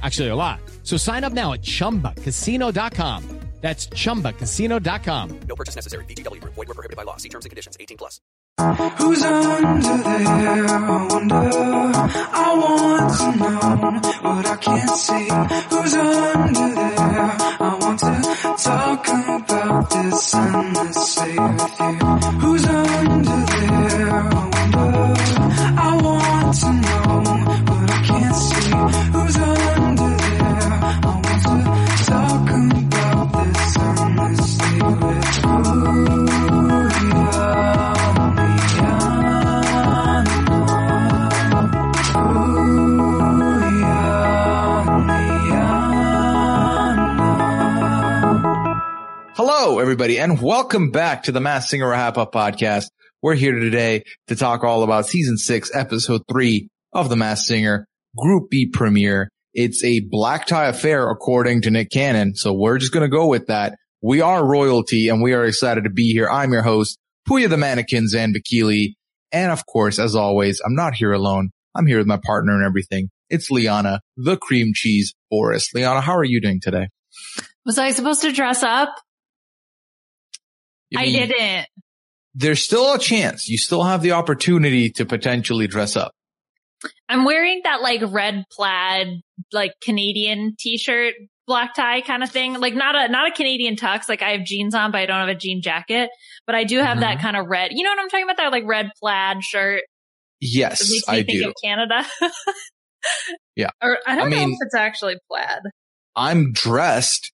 Actually, a lot. So sign up now at ChumbaCasino.com. That's ChumbaCasino.com. No purchase necessary. VGW Group. Void where prohibited by law. See terms and conditions. 18+. Who's under there? I wonder. I want to know what I can't see. Who's under there? I want to talk about this endlessly with you. Who's under there? I wonder. I want to know what I can't see. Who's under there? I want to talk about this endlessly with you. Hello, everybody, and welcome back to the Masked Singer Wrap Up Podcast. We're here today to talk all about Season 6, Episode 3 of The Masked Singer Group B premiere. It's a black tie affair, according to Nick Cannon. So we're just going to go with that. We are royalty, and we are excited to be here. I'm your host, Puya the Mannequin, Zan Bikili, and of course, as always, I'm not here alone. I'm here with my partner and everything. It's Liana, the cream cheese Boris. Liana, how are you doing today? Was I supposed to dress up? I didn't. There's still a chance. You still have the opportunity to potentially dress up. I'm wearing that like red plaid, like Canadian t-shirt, black tie kind of thing. Like not a Canadian tux. Like I have jeans on, but I don't have a jean jacket, but I do have that kind of red. You know what I'm talking about? That like red plaid shirt. Yes, it makes me think of Canada. Yeah. Or I don't know if it's actually plaid. I'm dressed.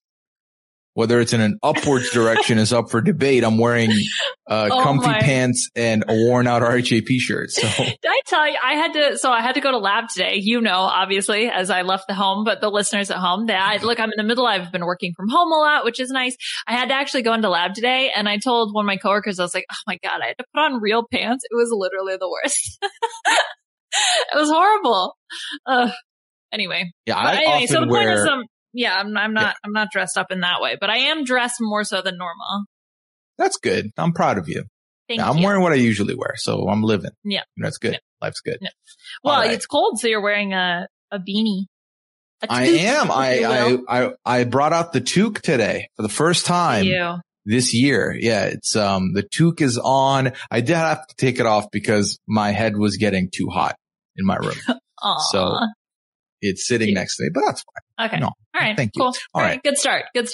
Whether it's in an upwards direction is up for debate. I'm wearing comfy pants and a worn out RHAP shirt. So did I tell you I had to go to lab today, you know, obviously, as I left the home, but the listeners at home I'm in the middle. I've been working from home a lot, which is nice. I had to actually go into lab today, and I told one of my coworkers, I was like, oh my God, I had to put on real pants. It was literally the worst. It was horrible. Anyway. Yeah, I'm not dressed up in that way, but I am dressed more so than normal. That's good. I'm proud of you. Thank you. I'm wearing what I usually wear, so I'm living. Yeah. That's good. Yeah. Life's good. Yeah. Well, It's cold, so you're wearing a beanie. I am. I brought out the toque today for the first time this year. Yeah. It's, the toque is on. I did have to take it off because my head was getting too hot in my room. So it's sitting next to me, but that's fine. Okay. No. All right. Thank you. Cool. All right. Good start. Good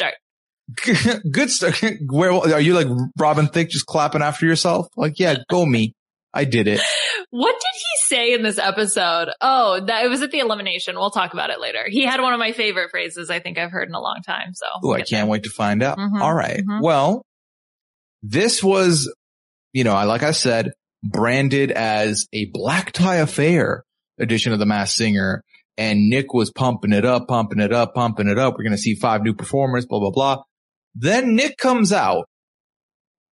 start. Where are you, like Robin Thicke, just clapping after yourself? Like, yeah, go me. I did it. What did he say in this episode? Oh, it was at the elimination. We'll talk about it later. He had one of my favorite phrases I think I've heard in a long time. So I can't wait to find out. Mm-hmm, all right. Mm-hmm. Well, this was, you know, like I said, branded as a black tie affair edition of The Masked Singer. And Nick was pumping it up. We're going to see 5 new performers, blah, blah, blah. Then Nick comes out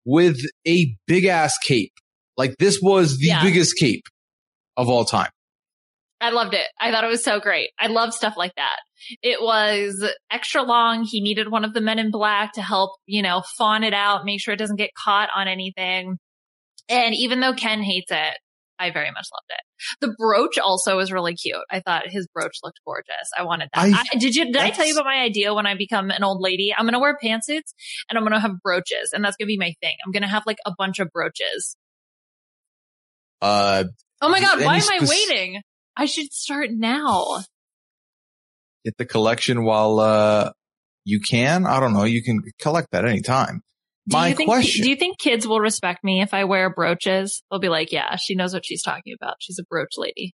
with a big ass cape. Like this was the biggest cape of all time. I loved it. I thought it was so great. I love stuff like that. It was extra long. He needed one of the men in black to help, you know, fawn it out, make sure it doesn't get caught on anything. And even though Ken hates it, I very much loved it. The brooch also was really cute. I thought his brooch looked gorgeous. I wanted that. Did I tell you about my idea when I become an old lady? I'm going to wear pantsuits and I'm going to have brooches, and that's going to be my thing. I'm going to have like a bunch of brooches. Oh my God. Why am I waiting? I should start now. Get the collection while you can. I don't know. You can collect that anytime. Do you think kids will respect me if I wear brooches? They'll be like, yeah, she knows what she's talking about. She's a brooch lady.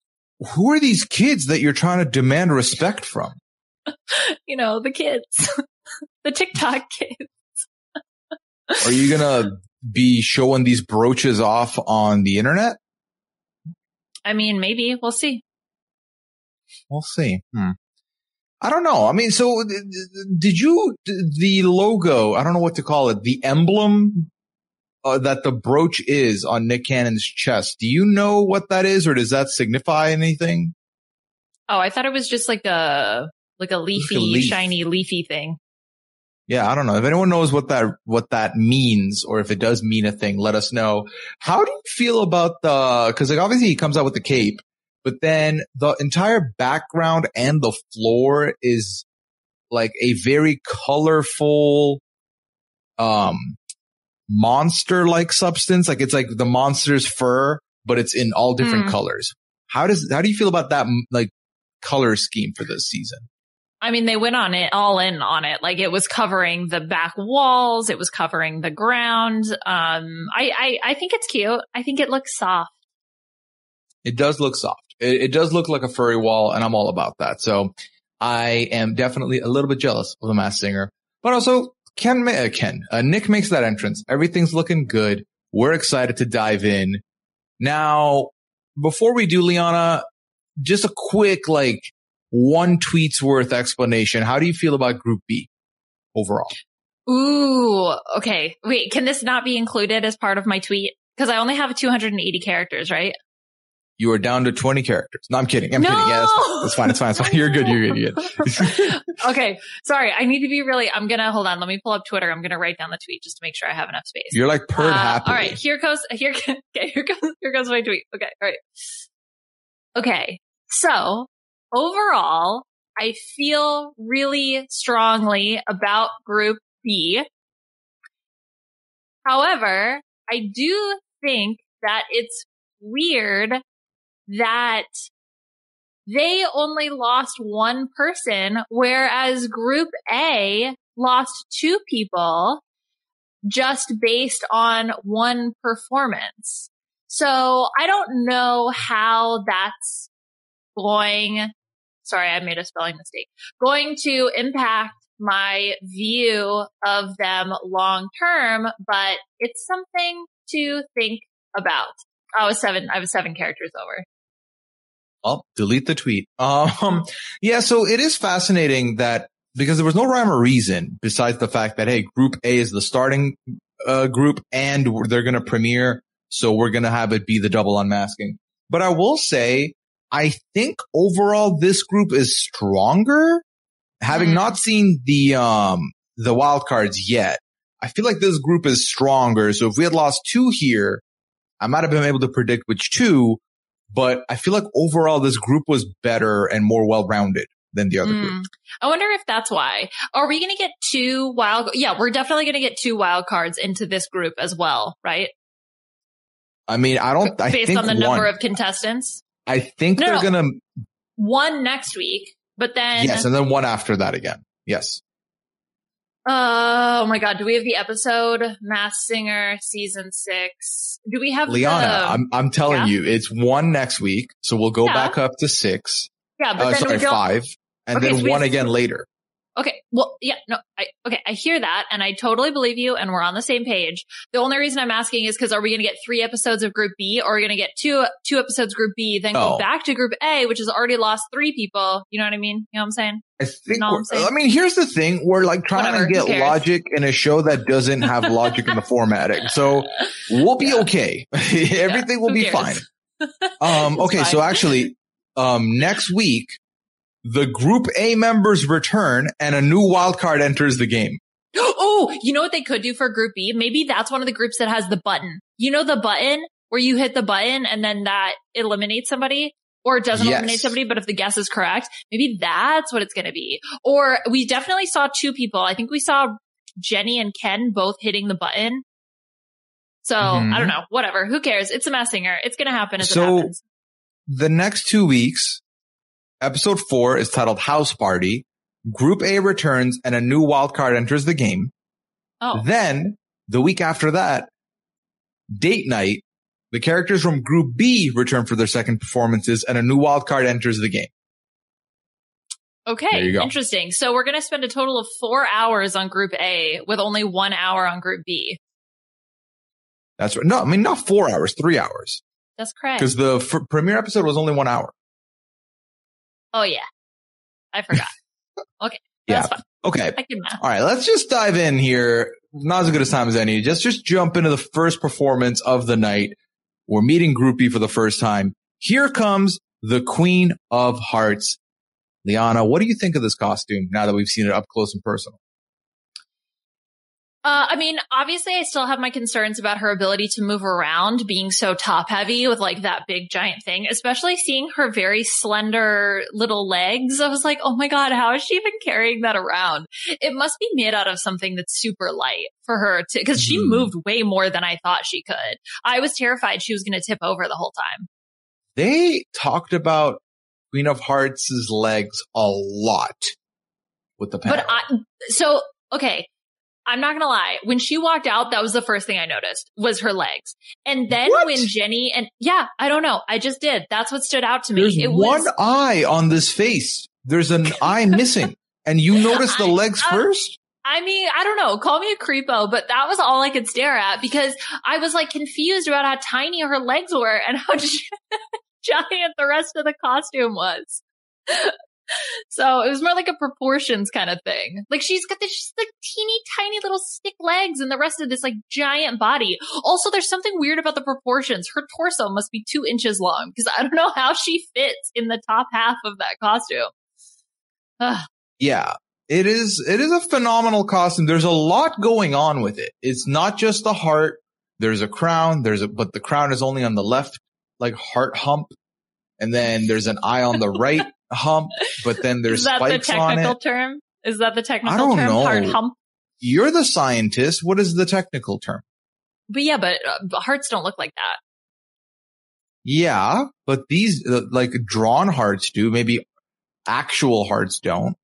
Who are these kids that you're trying to demand respect from? You know, the kids, the TikTok kids. Are you going to be showing these brooches off on the internet? I mean, maybe. We'll see. We'll see. I don't know. I mean, so did you, the logo, I don't know what to call it, the emblem that the brooch is on Nick Cannon's chest. Do you know what that is, or does that signify anything? Oh, I thought it was just like a leafy, like a leaf. Shiny, leafy thing. Yeah, I don't know. If anyone knows what that means, or if it does mean a thing, let us know. How do you feel about because like obviously he comes out with the cape, but then the entire background and the floor is like a very colorful, monster-like substance. Like it's like the monster's fur, but it's in all different colors. How do you feel about that, like, color scheme for this season? I mean, they went on it all in on it. Like, it was covering the back walls. It was covering the ground. I think it's cute. I think it looks soft. It does look soft. It does look like a furry wall, and I'm all about that. So I am definitely a little bit jealous of The Masked Singer. But also, Nick makes that entrance. Everything's looking good. We're excited to dive in. Now, before we do, Liana, just a quick, like, one tweet's worth explanation. How do you feel about Group B overall? Ooh, okay. Wait, can this not be included as part of my tweet? Because I only have 280 characters, right? You are down to 20 characters. No, I'm kidding. Kidding. Yeah, that's fine. You're good. Okay. Sorry. I need to be really, hold on. Let me pull up Twitter. I'm going to write down the tweet just to make sure I have enough space. You're like purred happy. All right. Here goes my tweet. Okay. All right. Okay. So, overall, I feel really strongly about Group B. However, I do think that it's weird that they only lost one person, whereas Group A lost two people just based on one performance. So I don't know how that's going to impact my view of them long term, but it's something to think about. I was seven characters over. I'll delete the tweet. Yeah, so it is fascinating that because there was no rhyme or reason besides the fact that, hey, Group A is the starting group and they're going to premiere. So we're going to have it be the double unmasking. But I will say, I think overall this group is stronger. Having not seen the wild cards yet, I feel like this group is stronger. So if we had lost two here, I might have been able to predict which two, but I feel like overall this group was better and more well-rounded than the other group. I wonder if that's why. Are we going to get Yeah, we're definitely going to get two wild cards into this group as well, right? I mean, number of contestants? I think they're going to... One next week, but then... Yes, and then one after that again. Yes. Oh, my God. Do we have the episode? Masked Singer, Season 6. Do we have Liana, I'm telling you, it's one next week, so we'll go back up to 6. Yeah, but then five, and then one again later. Okay. Well, yeah, no, I hear that, and I totally believe you, and we're on the same page. The only reason I'm asking is because are we going to get 3 episodes of Group B, or are we going to get two episodes Group B, then go back to Group A, which has already lost 3 people? You know what I mean? You know what I'm saying? I think. Here's the thing: we're like trying to get logic in a show that doesn't have logic in the formatting, so we'll be okay. Everything will be fine. Okay, fine. So actually, next week, the Group A members return and a new wild card enters the game. Oh, you know what they could do for Group B? Maybe that's one of the groups that has the button. You know the button where you hit the button and then that eliminates somebody, or it doesn't eliminate somebody, but if the guess is correct, maybe that's what it's going to be. Or we definitely saw 2 people. I think we saw Jenny and Ken both hitting the button. So I don't know. Whatever. Who cares? It's a Masked Singer. It's going to happen it happens. The next 2 weeks... Episode 4 is titled House Party. Group A returns and a new wildcard enters the game. Oh. Then The week after that, date night, the characters from Group B return for their second performances and a new wild card enters the game. Okay, interesting. So we're going to spend a total of 4 hours on Group A with only 1 hour on Group B. That's right. No, I mean, not 4 hours, 3 hours. That's correct. Because the premiere episode was only 1 hour. Oh, yeah. I forgot. Okay. That's fine. Okay. All right. Let's just dive in here. Not as good a time as any. Just jump into the first performance of the night. We're meeting Group B for the first time. Here comes the Queen of Hearts. Liana, what do you think of this costume now that we've seen it up close and personal? I mean, obviously, I still have my concerns about her ability to move around being so top heavy with like that big giant thing, especially seeing her very slender little legs. I was like, oh, my God, how is she even carrying that around? It must be made out of something that's super light for her to, because she moved way more than I thought she could. I was terrified she was going to tip over the whole time. They talked about Queen of Hearts' legs a lot with the panel. Okay. I'm not going to lie. When she walked out, that was the first thing I noticed was her legs. And then when Jenny and I don't know. I just did. That's what stood out to me. There's one eye on this face. There's an eye missing. And you noticed the legs first? I mean, I don't know. Call me a creepo, but that was all I could stare at because I was like confused about how tiny her legs were and how giant the rest of the costume was. So it was more like a proportions kind of thing. Like she's got this like teeny tiny little stick legs and the rest of this like giant body. Also, there's something weird about the proportions. Her torso must be 2 inches long because I don't know how she fits in the top half of that costume. Yeah, it is a phenomenal costume. There's a lot going on with it. It's not just the heart. There's a crown. But the crown is only on the left like heart hump. And then there's an eye on the right hump, but then there's spikes on it. Is that the technical term? Is that the technical term? I don't know. Heart hump? You're the scientist. What is the technical term? But hearts don't look like that. Yeah, but these like drawn hearts do. Maybe actual hearts don't.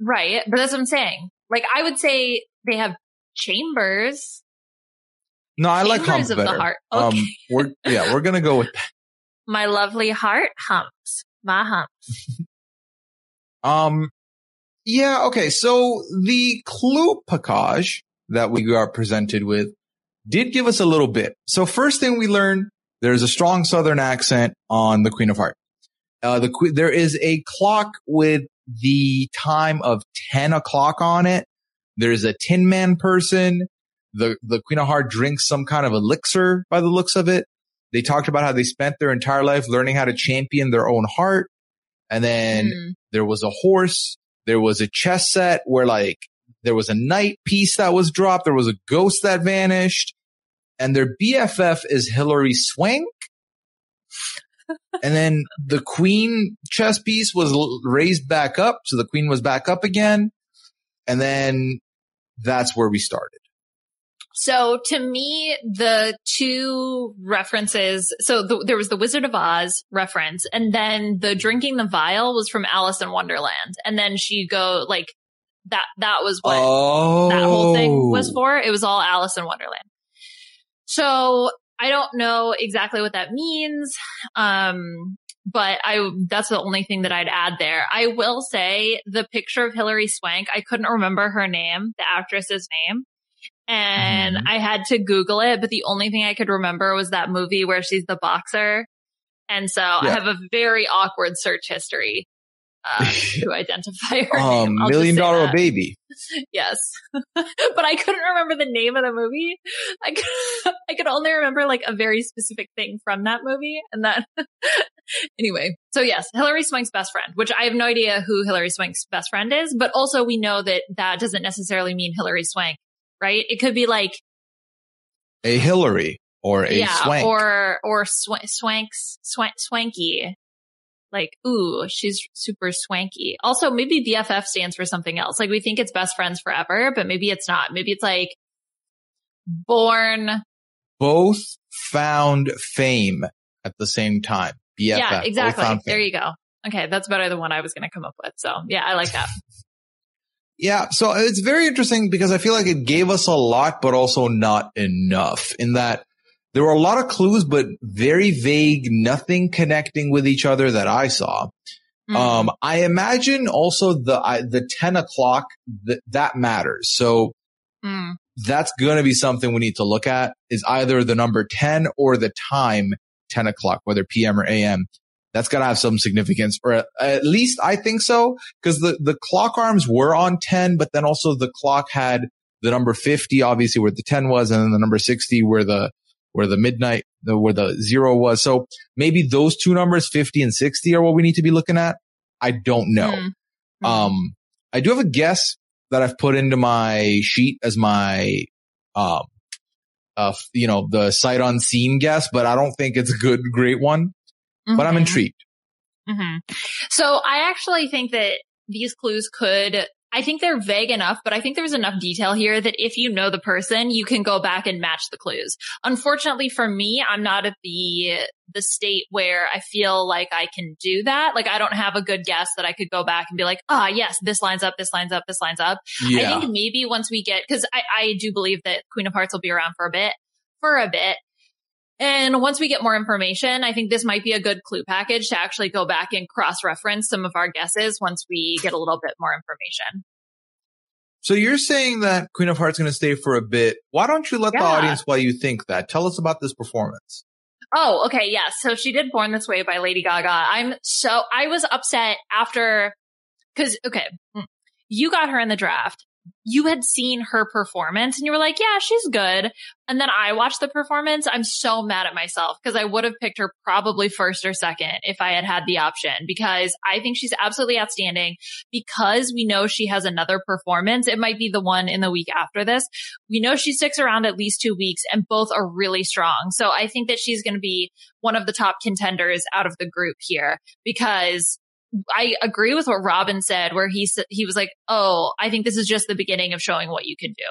Right, but that's what I'm saying. Like I would say they have chambers. No, I like humps better. The heart. Okay. We're going to go with that. My lovely heart humps. My humps. Yeah, okay. So the clue package that we are presented with did give us a little bit. So first thing we learned, there's a strong Southern accent on the Queen of Hearts. There is a clock with the time of 10 o'clock on it. There's a Tin Man person. The Queen of Heart drinks some kind of elixir by the looks of it. They talked about how they spent their entire life learning how to champion their own heart. And then there was a horse. There was a chess set where like there was a knight piece that was dropped. There was a ghost that vanished. And their BFF is Hilary Swank. And then the Queen chess piece was raised back up. So the Queen was back up again. And then that's where we started. So to me, the two references, so there was the Wizard of Oz reference, and then the drinking the vial was from Alice in Wonderland. And then she go like that was what that whole thing was for. It was all Alice in Wonderland. So I don't know exactly what that means. But that's the only thing that I'd add there. I will say the picture of Hilary Swank, I couldn't remember her name, the actress's name. And I had to Google it, but the only thing I could remember was that movie where she's the boxer. And so I have a very awkward search history to identify her name. $1 Million Baby. Yes. But I couldn't remember the name of the movie. I could only remember like a very specific thing from that movie. And that anyway. So yes, Hilary Swank's best friend, which I have no idea who Hilary Swank's best friend is. But also we know that doesn't necessarily mean Hilary Swank. Right? It could be like a Hillary or a Swank or swanky. Like, ooh, she's super swanky. Also, maybe BFF stands for something else. Like we think it's best friends forever, but maybe it's not. Maybe it's like both found fame at the same time. BFF. Yeah, exactly. There you go. Okay. That's better than one I was going to come up with. So yeah, I like that. Yeah, so it's very interesting because I feel like it gave us a lot, but also not enough, in that there were a lot of clues, but very vague, nothing connecting with each other that I saw. Mm-hmm. I imagine also the 10 o'clock, that matters. So that's going to be something we need to look at, is either the number 10 or the time 10 o'clock, whether PM or AM. That's got to have some significance, or at least I think so, because the clock arms were on 10, but then also the clock had the number 50, obviously, where the 10 was, and then the number 60 where the midnight, where the zero was. So maybe those two numbers, 50 and 60, are what we need to be looking at. I don't know. Mm-hmm. I do have a guess that I've put into my sheet as my, the sight unseen guess, but I don't think it's a great one. Mm-hmm. But I'm intrigued. Mm-hmm. So I actually think that these clues I think they're vague enough, but I think there's enough detail here that if you know the person, you can go back and match the clues. Unfortunately for me, I'm not at the state where I feel like I can do that. Like, I don't have a good guess that I could go back and be like, yes, this lines up, this lines up, this lines up. Yeah. I think maybe once we get, because I do believe that Queen of Hearts will be around for a bit. And once we get more information, I think this might be a good clue package to actually go back and cross-reference some of our guesses once we get a little bit more information. So you're saying that Queen of Hearts is going to stay for a bit. Why don't you let the audience while you think that? Tell us about this performance. Oh, okay. Yeah. So she did Born This Way by Lady Gaga. I was upset after, you got her in the draft. You had seen her performance and you were like, yeah, she's good. And then I watched the performance. I'm so mad at myself because I would have picked her probably first or second if I had the option, because I think she's absolutely outstanding. Because we know she has another performance. It might be the one in the week after this. We know she sticks around at least 2 weeks, and both are really strong. So I think that she's going to be one of the top contenders out of the group here, because I agree with what Robin said, where he was like, oh, I think this is just the beginning of showing what you can do.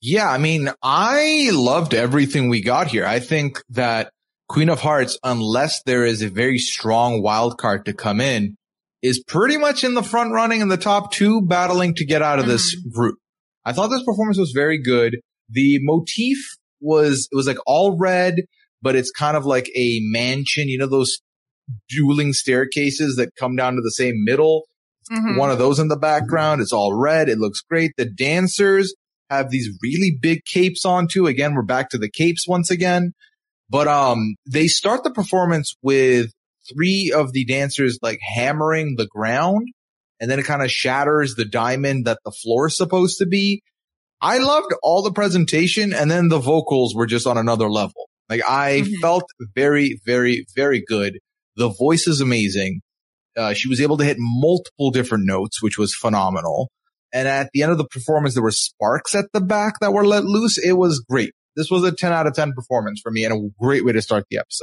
Yeah, I mean, I loved everything we got here. I think that Queen of Hearts, unless there is a very strong wild card to come in, is pretty much in the front running, in the top two, battling to get out of this group. I thought this performance was very good. The motif was like all red, but it's kind of like a mansion, you know, those dueling staircases that come down to the same middle. Mm-hmm. One of those in the background. It's all red. It looks great. The dancers have these really big capes on too. Again, we're back to the capes once again. But they start the performance with three of the dancers like hammering the ground, and then it kind of shatters the diamond that the floor is supposed to be. I loved all the presentation, and then the vocals were just on another level. Like, I felt very, very, very good. The voice is amazing. She was able to hit multiple different notes, which was phenomenal. And at the end of the performance, there were sparks at the back that were let loose. It was great. This was a 10 out of 10 performance for me, and a great way to start the episode.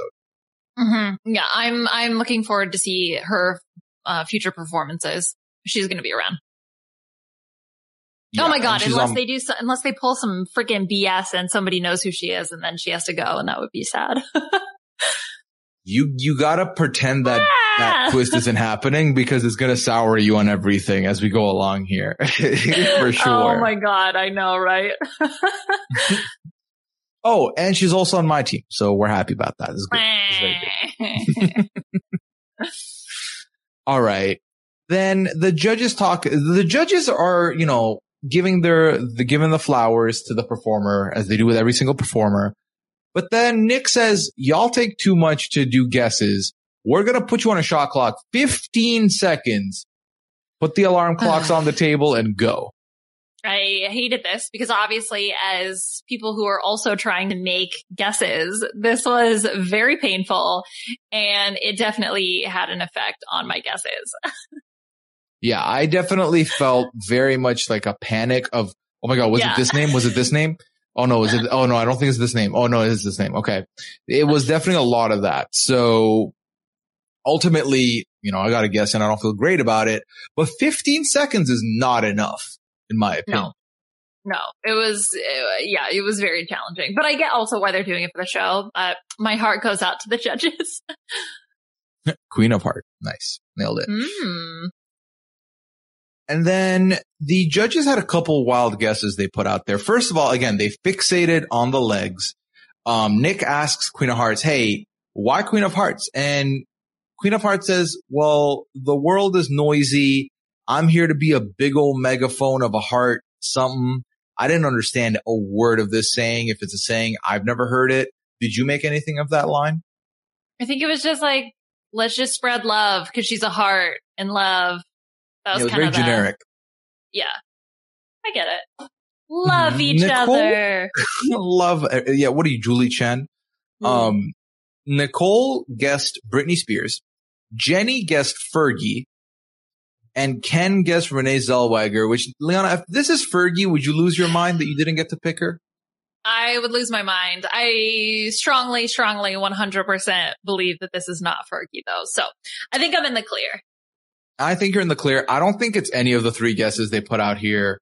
Mm-hmm. Yeah, I'm looking forward to see her future performances. She's going to be around. Yeah, oh my God, unless they pull some freaking BS and somebody knows who she is and then she has to go, and that would be sad. You gotta pretend that that twist isn't happening, because it's gonna sour you on everything as we go along here. For sure. Oh my God, I know, right? Oh, and she's also on my team, so we're happy about that. This is good. This is good. All right. Then the judges are, you know, giving the flowers to the performer, as they do with every single performer. But then Nick says, y'all take too much to do guesses. We're going to put you on a shot clock, 15 seconds. Put the alarm clocks on the table and go. I hated this because obviously, as people who are also trying to make guesses, this was very painful, and it definitely had an effect on my guesses. Yeah, I definitely felt very much like a panic of, oh my God, was it this name? Was it this name? Oh no, is it? Oh no, I don't think it's this name. Oh no, it is this name. Okay. It was definitely a lot of that. So ultimately, you know, I got to guess, and I don't feel great about it, but 15 seconds is not enough, in my opinion. No, it was very challenging, but I get also why they're doing it for the show. My heart goes out to the judges. Queen of Heart. Nice. Nailed it. Mm. And then the judges had a couple wild guesses they put out there. First of all, again, they fixated on the legs. Nick asks Queen of Hearts, hey, why Queen of Hearts? And Queen of Hearts says, well, the world is noisy. I'm here to be a big old megaphone of a heart, something. I didn't understand a word of this saying. If it's a saying, I've never heard it. Did you make anything of that line? I think it was just like, let's just spread love because she's a heart and love. That was, yeah, it was kind very of generic. Yeah. I get it. Love each Nicole? Other. Love. Yeah. What are you, Julie Chen? Nicole guessed Britney Spears. Jenny guessed Fergie. And Ken guessed Renee Zellweger, which, Liana, if this is Fergie, would you lose your mind that you didn't get to pick her? I would lose my mind. I strongly, 100% believe that this is not Fergie, though. So I think I'm in the clear. I think you're in the clear. I don't think it's any of the three guesses they put out here,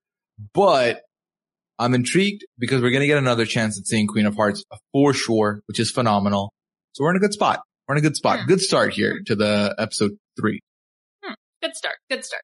but I'm intrigued because we're going to get another chance at seeing Queen of Hearts for sure, which is phenomenal. So we're in a good spot. We're in a good spot. Good start here to the episode 3. Good start. Good start.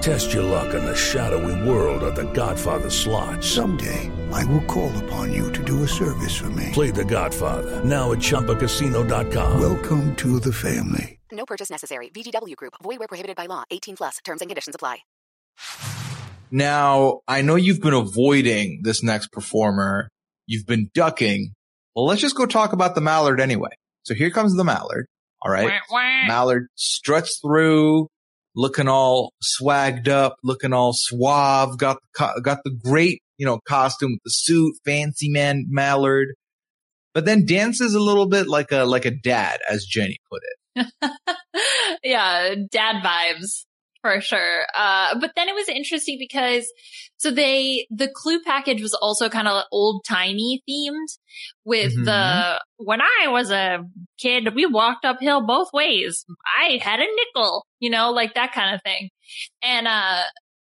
Test your luck in the shadowy world of The Godfather slot. Someday, I will call upon you to do a service for me. Play The Godfather, now at ChumbaCasino.com. Welcome to the family. No purchase necessary. VGW Group. Void where prohibited by law. 18 plus. Terms and conditions apply. Now, I know you've been avoiding this next performer. You've been ducking. Well, let's just go talk about the Mallard anyway. So here comes the Mallard. All right. Mallard struts through, looking all swagged up, looking all suave, got the great, costume with the suit, fancy man Mallard, but then dances a little bit like a dad, as Jenny put it. Yeah, dad vibes for sure. But then it was interesting because the clue package was also kind of old timey themed with the, when I was a kid, we walked uphill both ways. I had a nickel, like that kind of thing. And,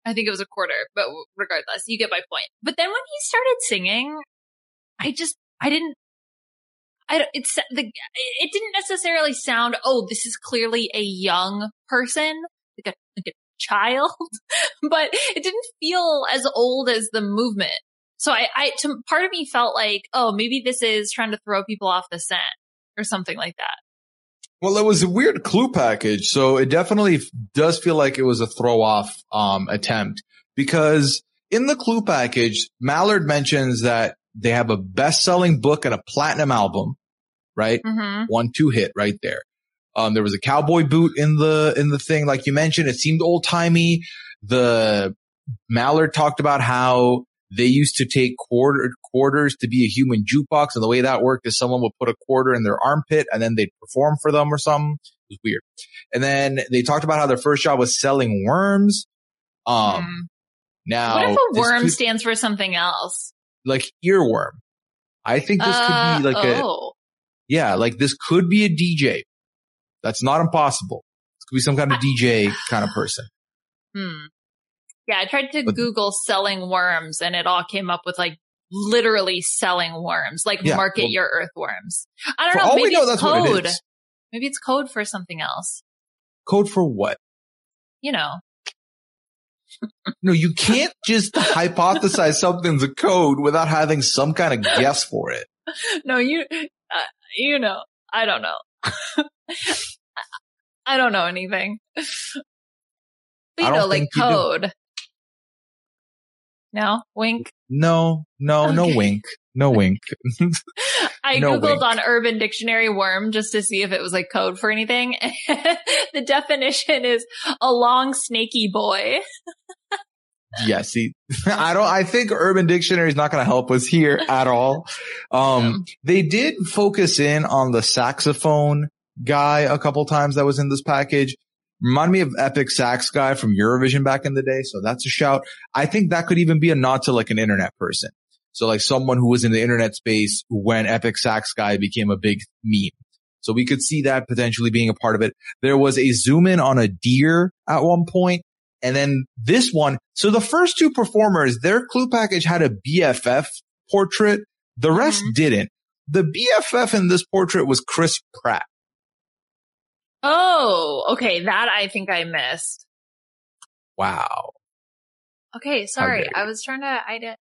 I think it was a quarter, but regardless, you get my point. But then when he started singing, it didn't necessarily sound, this is clearly a young person, like a child, but it didn't feel as old as the movement. So part of me felt like, maybe this is trying to throw people off the scent or something like that. Well, it was a weird clue package. So it definitely does feel like it was a throw off attempt, because in the clue package, Mallard mentions that they have a best selling book and a platinum album, right? 1-2 hit right there. There was a cowboy boot in the thing. Like you mentioned, it seemed old timey. The Mallard talked about how they used to take quarters to be a human jukebox. And the way that worked is someone would put a quarter in their armpit and then they'd perform for them or something. It was weird. And then they talked about how their first job was selling worms. Now, what if a worm stands for something else? Like earworm. I think this could be this could be a DJ. That's not impossible. It could be some kind of DJ kind of person. Yeah, I tried to Google selling worms and it all came up with like literally selling worms, like market your earthworms. I don't know. Maybe it's code. Maybe it's code for something else. Code for what? You know. No, you can't just hypothesize something's a code without having some kind of guess for it. No, you know, I don't know. I don't know anything. But, you know, like code. No? Wink? No, okay. No wink. I Googled on Urban Dictionary worm just to see if it was like code for anything. The definition is a long snaky boy. Yeah, see, I think Urban Dictionary is not going to help us here at all. They did focus in on the saxophone guy a couple times that was in this package. Remind me of Epic Sax guy from Eurovision back in the day. So that's a shout. I think that could even be a nod to like an internet person. So like someone who was in the internet space when Epic Sax guy became a big meme. So we could see that potentially being a part of it. There was a zoom in on a deer at one point. And then this one. So the first two performers, their clue package had a BFF portrait. The rest didn't. The BFF in this portrait was Chris Pratt. Oh, okay. That I think I missed. Wow. Okay, sorry. I was trying to. I didn't.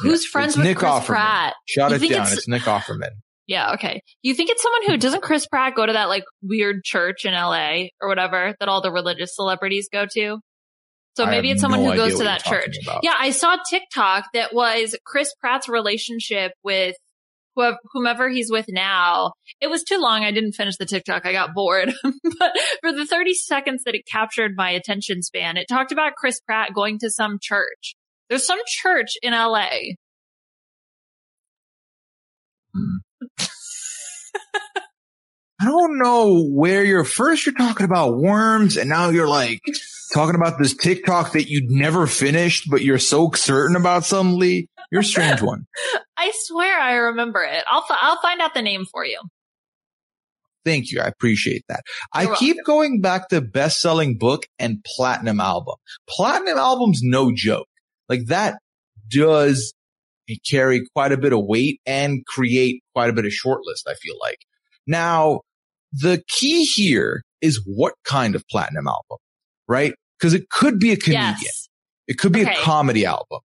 Who's friends with Nick Chris Offerman. Pratt? Shut it down. It's Nick Offerman. Yeah. Okay. You think it's someone who doesn't Chris Pratt go to that like weird church in LA or whatever that all the religious celebrities go to? So maybe it's someone who goes to that church. Yeah, I saw TikTok that was Chris Pratt's relationship with whomever he's with now. It was too long. I didn't finish the TikTok. I got bored. But for the 30 seconds that it captured my attention span, it talked about Chris Pratt going to some church. There's some church in LA. I don't know where you're talking about worms and now you're like talking about this TikTok that you'd never finished, but you're so certain about something. You're a strange one. I swear I remember it. I'll find out the name for you. Thank you. I appreciate that. You're welcome. Keep going back to best-selling book and platinum album. Platinum album's no joke. Like that does carry quite a bit of weight and create quite a bit of shortlist, I feel like. Now, the key here is what kind of platinum album, right? Because it could be a comedian. Yes. It could be a comedy album.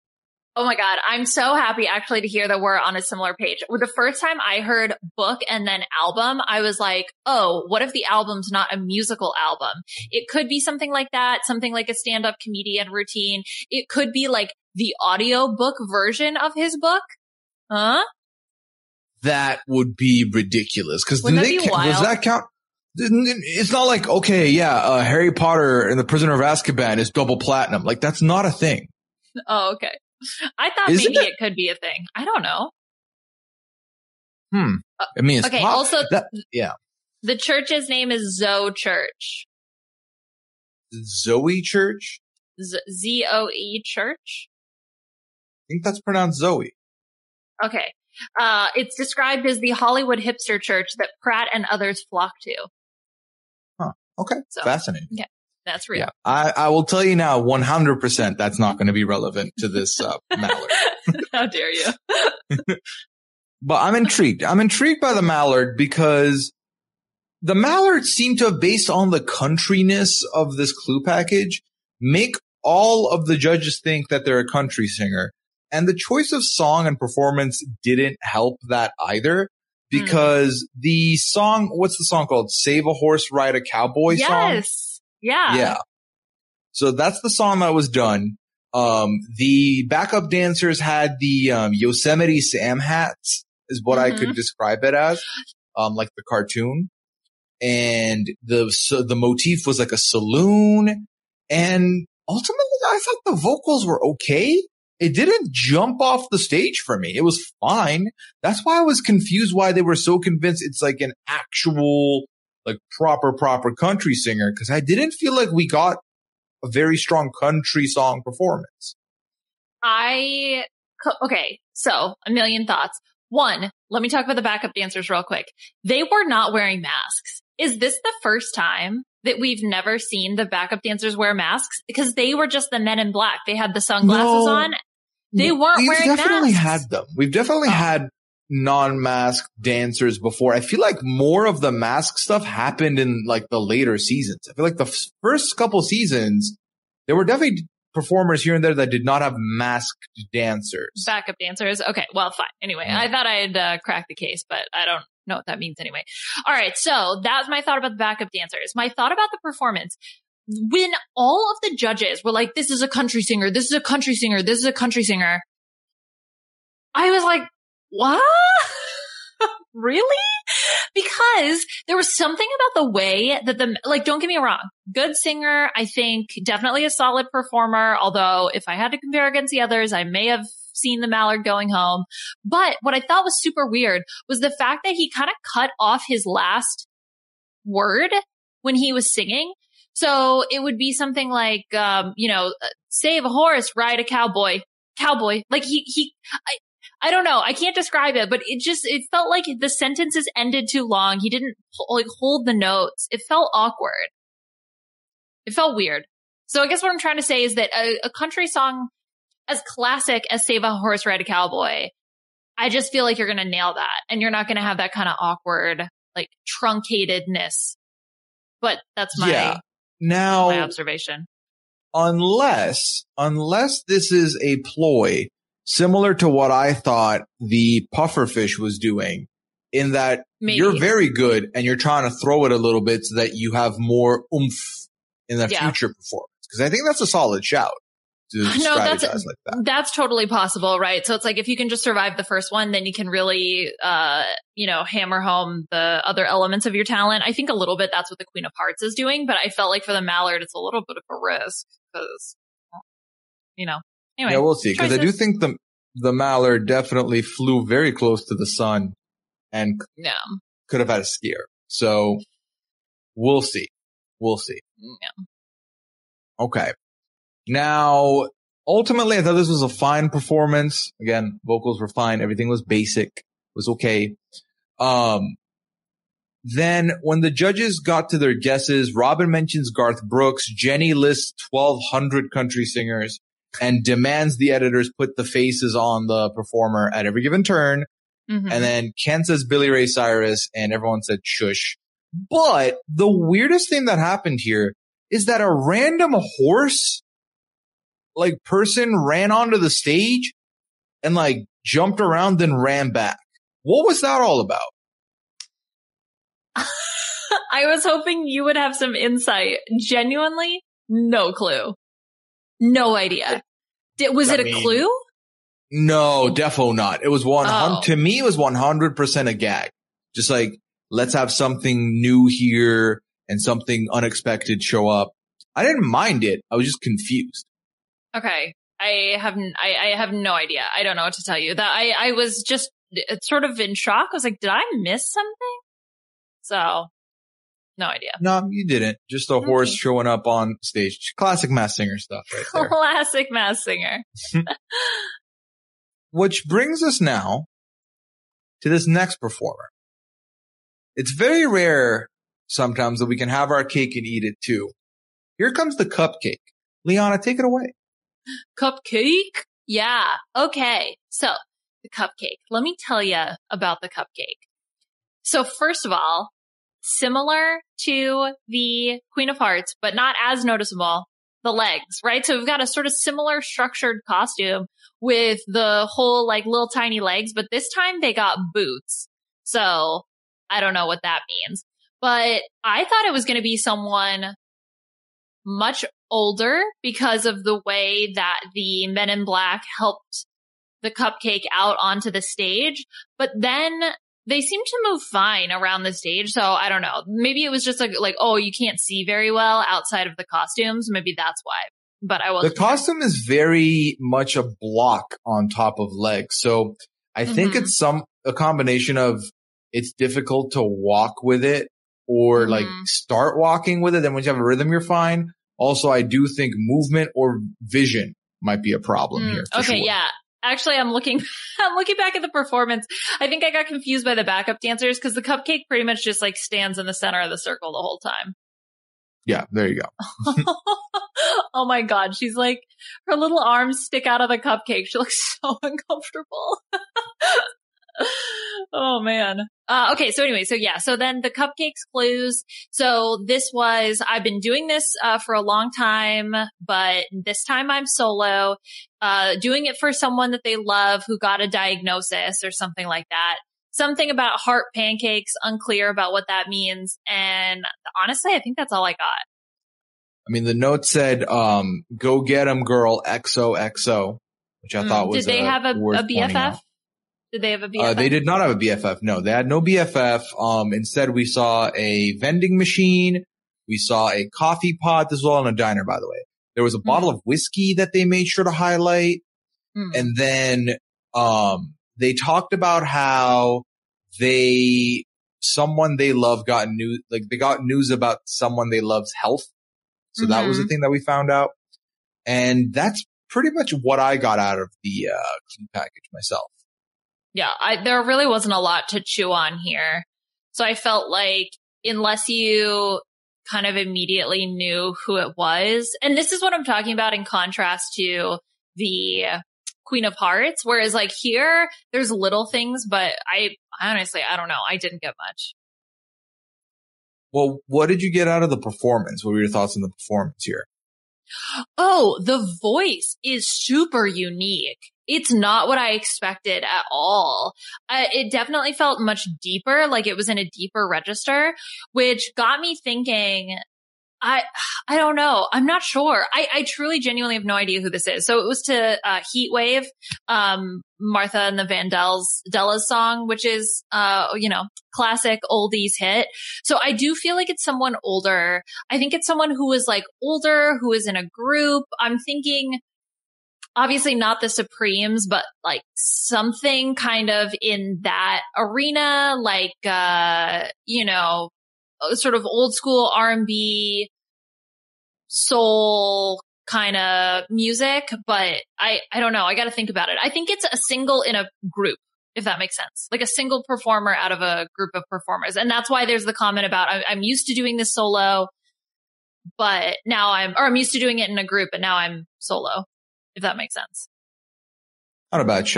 Oh my God. I'm so happy actually to hear that we're on a similar page. The first time I heard book and then album, I was like, oh, what if the album's not a musical album? It could be something like that, something like a stand-up comedian routine. It could be like the audiobook version of his book. Huh? That would be ridiculous. Because does that count? It's not like, Harry Potter and the Prisoner of Azkaban is double platinum. Like that's not a thing. Oh, okay. I thought maybe it could be a thing. I don't know. I mean, it's okay. Pop. Also, the church's name is Zoe Church. Zoe Church? Z-O-E Church? I think that's pronounced Zoe. Okay. It's described as the Hollywood hipster church that Pratt and others flock to. Huh. Okay. So, fascinating. Yeah. That's real. Yeah, I will tell you now, 100% that's not going to be relevant to this mallard. How dare you? But I'm intrigued. I'm intrigued by the mallard because the mallard seemed to, based on the countryness of this clue package, make all of the judges think that they're a country singer. And the choice of song and performance didn't help that either because the song, what's the song called? Save a Horse, Ride a Cowboy song? Yes. Yeah. So that's the song that was done. The backup dancers had the Yosemite Sam hats is what I could describe it as, like the cartoon. And the motif was like a saloon. And ultimately, I thought the vocals were okay. It didn't jump off the stage for me. It was fine. That's why I was confused why they were so convinced it's like an actual like proper country singer, because I didn't feel like we got a very strong country song performance. So a million thoughts. One, let me talk about the backup dancers real quick. They were not wearing masks. Is this the first time that we've never seen the backup dancers wear masks? Because they were just the men in black. They had the sunglasses on They weren't wearing masks. We've definitely had them. We've definitely had non-masked dancers before. I feel like more of the mask stuff happened in like the later seasons. I feel like the first couple seasons, there were definitely performers here and there that did not have masked dancers. Backup dancers. Okay, well, fine. Anyway, I thought I had cracked the case, but I don't know what that means anyway. All right, so that was my thought about the backup dancers. My thought about the performance. When all of the judges were like, this is a country singer, this is a country singer, this is a country singer, I was like, what? Really? Because there was something about the way that the, like, don't get me wrong, good singer, I think, definitely a solid performer, although if I had to compare against the others, I may have seen the Mallard going home. But what I thought was super weird was the fact that he kind of cut off his last word when he was singing. So it would be something like, you know, save a horse, ride a cowboy, cowboy. Like I don't know. I can't describe it, but it felt like the sentences ended too long. He didn't hold the notes. It felt awkward. It felt weird. So I guess what I'm trying to say is that a country song as classic as save a horse, ride a cowboy, I just feel like you're going to nail that and you're not going to have that kind of awkward, like truncatedness. But that's my... Yeah. Now, my observation. Unless this is a ploy similar to what I thought the pufferfish was doing, in that you're very good and you're trying to throw it a little bit so that you have more oomph in the future performance. Because I think that's a solid shout to strategize like that. That's totally possible, right? So it's like if you can just survive the first one, then you can really, you know, hammer home the other elements of your talent. I think a little bit that's what the Queen of Hearts is doing, but I felt like for the Mallard, it's a little bit of a risk because, you know, anyway. Yeah, we'll see. Because I do think the Mallard definitely flew very close to the sun and could have had a scare. So we'll see. We'll see. Yeah. Okay. Now, ultimately, I thought this was a fine performance. Again, vocals were fine. Everything was basic. It was okay. Then when the judges got to their guesses, Robin mentions Garth Brooks. Jenny lists 1,200 country singers and demands the editors put the faces on the performer at every given turn. Mm-hmm. And then Ken says Billy Ray Cyrus, and everyone said shush. But the weirdest thing that happened here is that a random horse... like person ran onto the stage and like jumped around then ran back. What was that all about? I was hoping you would have some insight. Genuinely, no clue. No idea. Was it a clue? No, defo not. It was to me, it was 100% a gag. Just like, let's have something new here and something unexpected show up. I didn't mind it. I was just confused. Okay. I have no idea. I don't know what to tell you. That I was just sort of in shock. I was like, did I miss something? So no idea. No, you didn't. Just a horse showing up on stage. Classic Masked Singer stuff right there. Classic Masked Singer. Which brings us now to this next performer. It's very rare sometimes that we can have our cake and eat it too. Here comes the cupcake. Liana, take it away. Cupcake? Yeah. Okay. So the cupcake. Let me tell you about the cupcake. So first of all, similar to the Queen of Hearts, but not as noticeable, the legs, right? So we've got a sort of similar structured costume with the whole like little tiny legs, but this time they got boots. So I don't know what that means, but I thought it was going to be someone much older because of the way that the Men in Black helped the cupcake out onto the stage. But then they seemed to move fine around the stage. So I don't know. Maybe it was just like, oh, you can't see very well outside of the costumes. Maybe that's why. But I will. The costume is very much a block on top of legs. So I think it's a combination of it's difficult to walk with it or like start walking with it. Then once you have a rhythm, you're fine. Also, I do think movement or vision might be a problem here. Okay, sure. Yeah. Actually, I'm looking back at the performance. I think I got confused by the backup dancers because the cupcake pretty much just like stands in the center of the circle the whole time. Yeah, there you go. Oh my God. She's like, her little arms stick out of the cupcake. She looks so uncomfortable. Oh man. Okay. So anyway, so yeah. So then the cupcakes clues. So this was, I've been doing this for a long time, but this time I'm solo, doing it for someone that they love who got a diagnosis or something like that. Something about heart pancakes, unclear about what that means. And honestly, I think that's all I got. I mean, the note said, go get 'em girl, XOXO, which I thought was, did they have a BFF? Did they have a BFF? They did not have a BFF. No, they had no BFF. Instead we saw a vending machine. We saw a coffee pot. This was all in a diner, by the way. There was a bottle of whiskey that they made sure to highlight. And then, they talked about how someone they love got news, like they got news about someone they love's health. So that was the thing that we found out. And that's pretty much what I got out of the key package myself. Yeah, there really wasn't a lot to chew on here. So I felt like unless you kind of immediately knew who it was, and this is what I'm talking about in contrast to the Queen of Hearts, whereas like here, there's little things, but I honestly, I don't know. I didn't get much. Well, what did you get out of the performance? What were your thoughts on the performance here? Oh, the voice is super unique. It's not what I expected at all. It definitely felt much deeper, like it was in a deeper register, which got me thinking, I don't know. I'm not sure. I truly genuinely have no idea who this is. So it was to Heatwave, Martha and the Vandellas song, which is classic oldies hit. So I do feel like it's someone older. I think it's someone who is like older, who is in a group. I'm thinking obviously not the Supremes, but like something kind of in that arena, like sort of old school R&B soul kind of music, but I don't know. I got to think about it. I think it's a single in a group, if that makes sense, like a single performer out of a group of performers. And that's why there's the comment about I'm used to doing this solo, but now I'm used to doing it in a group, but now I'm solo, if that makes sense. Not a bad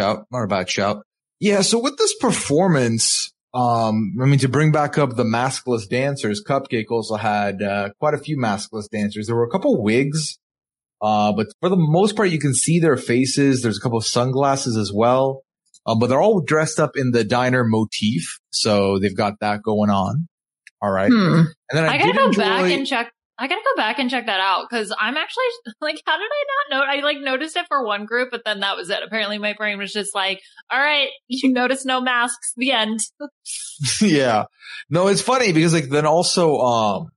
shout. Yeah. So with this performance, to bring back up the maskless dancers, Cupcake also had quite a few maskless dancers. There were a couple wigs, but for the most part, you can see their faces. There's a couple of sunglasses as well, but they're all dressed up in the diner motif, so they've got that going on. All right, And then I gotta go back and check. I gotta go back and check that out because I'm actually like, how did I not know? I noticed it for one group, but then that was it. Apparently, my brain was just like, all right, you notice no masks. The end. Yeah, no, it's funny because like then also,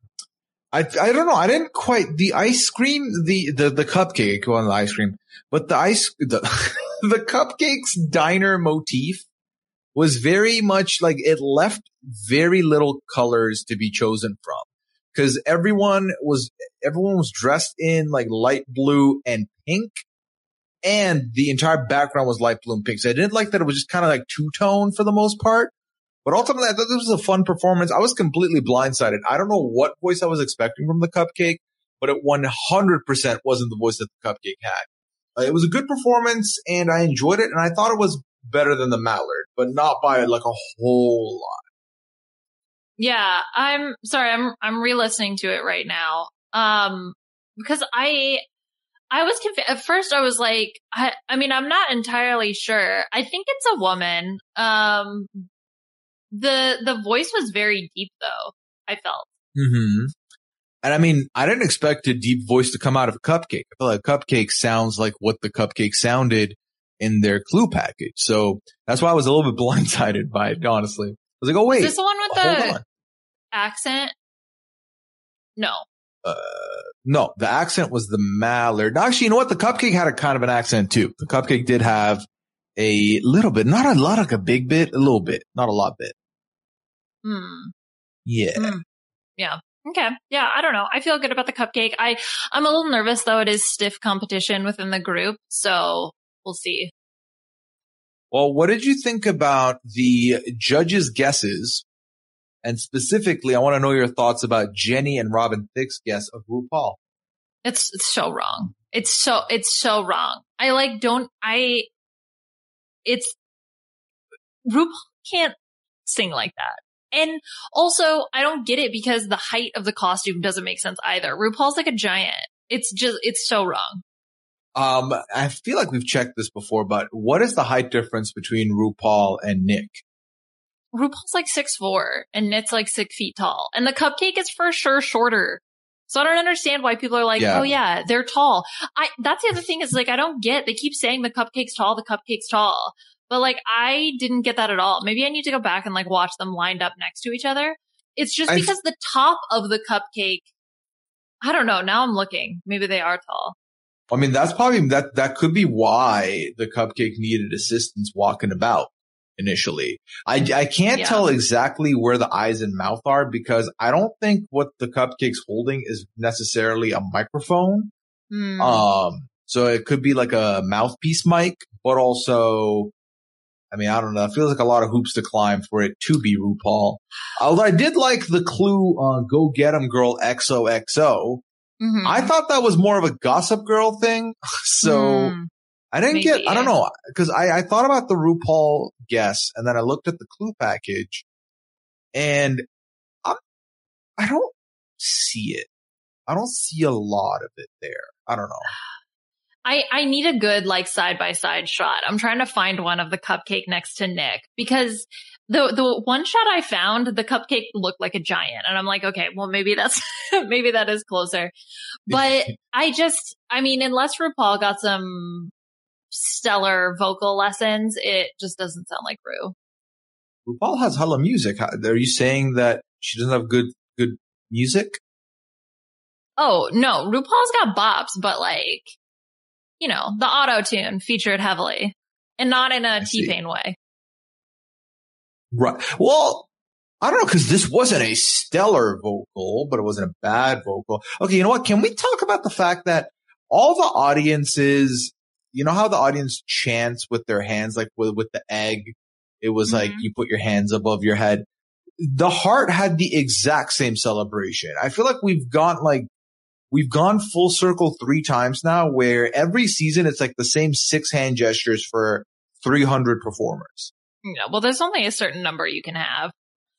I don't know, I didn't quite the ice cream, the cupcake on the ice cream, but the cupcake's diner motif was very much like it left very little colors to be chosen from. Because everyone was dressed in like light blue and pink, and the entire background was light blue and pink. So I didn't like that it was just kind of like two-tone for the most part. But ultimately, I thought this was a fun performance. I was completely blindsided. I don't know what voice I was expecting from the Cupcake, but it 100% wasn't the voice that the Cupcake had. It was a good performance, and I enjoyed it, and I thought it was better than the Mallard, but not by like a whole lot. Yeah, I'm sorry. I'm re-listening to it right now. Because I was confused. At first I was like, I'm not entirely sure. I think it's a woman. The voice was very deep though, I felt. Mm-hmm. And I didn't expect a deep voice to come out of a cupcake. I feel like a cupcake sounds like what the cupcake sounded in their clue package. So that's why I was a little bit blindsided by it, honestly. I was like, oh, wait. Is this the one with the accent? No. No, the accent was the Mallard. Actually, you know what? The Cupcake had a kind of an accent, too. The Cupcake did have a little bit. Not a lot, like a big bit. A little bit. Not a lot bit. Yeah. Yeah. Okay. Yeah, I don't know. I feel good about the Cupcake. I'm a little nervous, though. It is stiff competition within the group, so we'll see. Well, what did you think about the judges' guesses And specifically, I want to know your thoughts about Jenny and Robin Thicke's guess of RuPaul. It's so wrong. It's so wrong. RuPaul can't sing like that. And also, I don't get it because the height of the costume doesn't make sense either. RuPaul's like a giant. It's so wrong. I feel like we've checked this before, but what is the height difference between RuPaul and Nick? RuPaul's like 6'4" and Nick's like 6 feet tall. And the cupcake is for sure shorter. So I don't understand why people are like, yeah. Oh yeah, they're tall. That's the other thing is like, I don't get, they keep saying the cupcake's tall. But like, I didn't get that at all. Maybe I need to go back and like watch them lined up next to each other. It's just because the top of the cupcake, I don't know. Now I'm looking. Maybe they are tall. I mean, that's probably, that could be why the cupcake needed assistance walking about initially. I can't tell exactly where the eyes and mouth are because I don't think what the cupcake's holding is necessarily a microphone. Mm. So it could be like a mouthpiece mic, but also, I mean, I don't know. It feels like a lot of hoops to climb for it to be RuPaul. Although I did like the clue on Go Get 'Em Girl XOXO. Mm-hmm. I thought that was more of a Gossip Girl thing. So I didn't I don't know. Because I thought about the RuPaul guess and then I looked at the clue package and I don't see it. I don't see a lot of it there. I don't know. I need a good like side by side shot. I'm trying to find one of the cupcake next to Nick because the one shot I found, the cupcake looked like a giant and I'm like, okay, well maybe that is closer. But unless RuPaul got some stellar vocal lessons, it just doesn't sound like Ru. RuPaul has hella music. Are you saying that she doesn't have good music? Oh, no. RuPaul's got bops, but like, you know, the auto-tune featured heavily and not in a T-Pain way. Right. Well, I don't know, because this wasn't a stellar vocal, but it wasn't a bad vocal. Okay, you know what? Can we talk about the fact that all the audiences, you know how the audience chants with their hands, like with the egg? It was like you put your hands above your head. The heart had the exact same celebration. I feel like we've gone full circle 3 times now where every season it's like the same 6 hand gestures for 300 performers. Yeah, well, there's only a certain number you can have.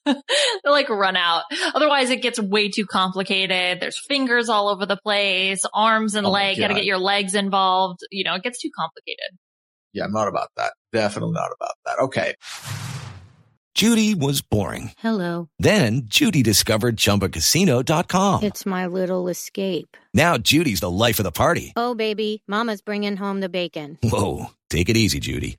They'll like run out. Otherwise, it gets way too complicated. There's fingers all over the place, arms and legs. Got to get your legs involved. You know, it gets too complicated. Yeah, I'm not about that. Definitely not about that. Okay. Judy was boring. Hello. Then Judy discovered ChumbaCasino.com. It's my little escape. Now Judy's the life of the party. Oh, baby, mama's bringing home the bacon. Whoa, take it easy, Judy.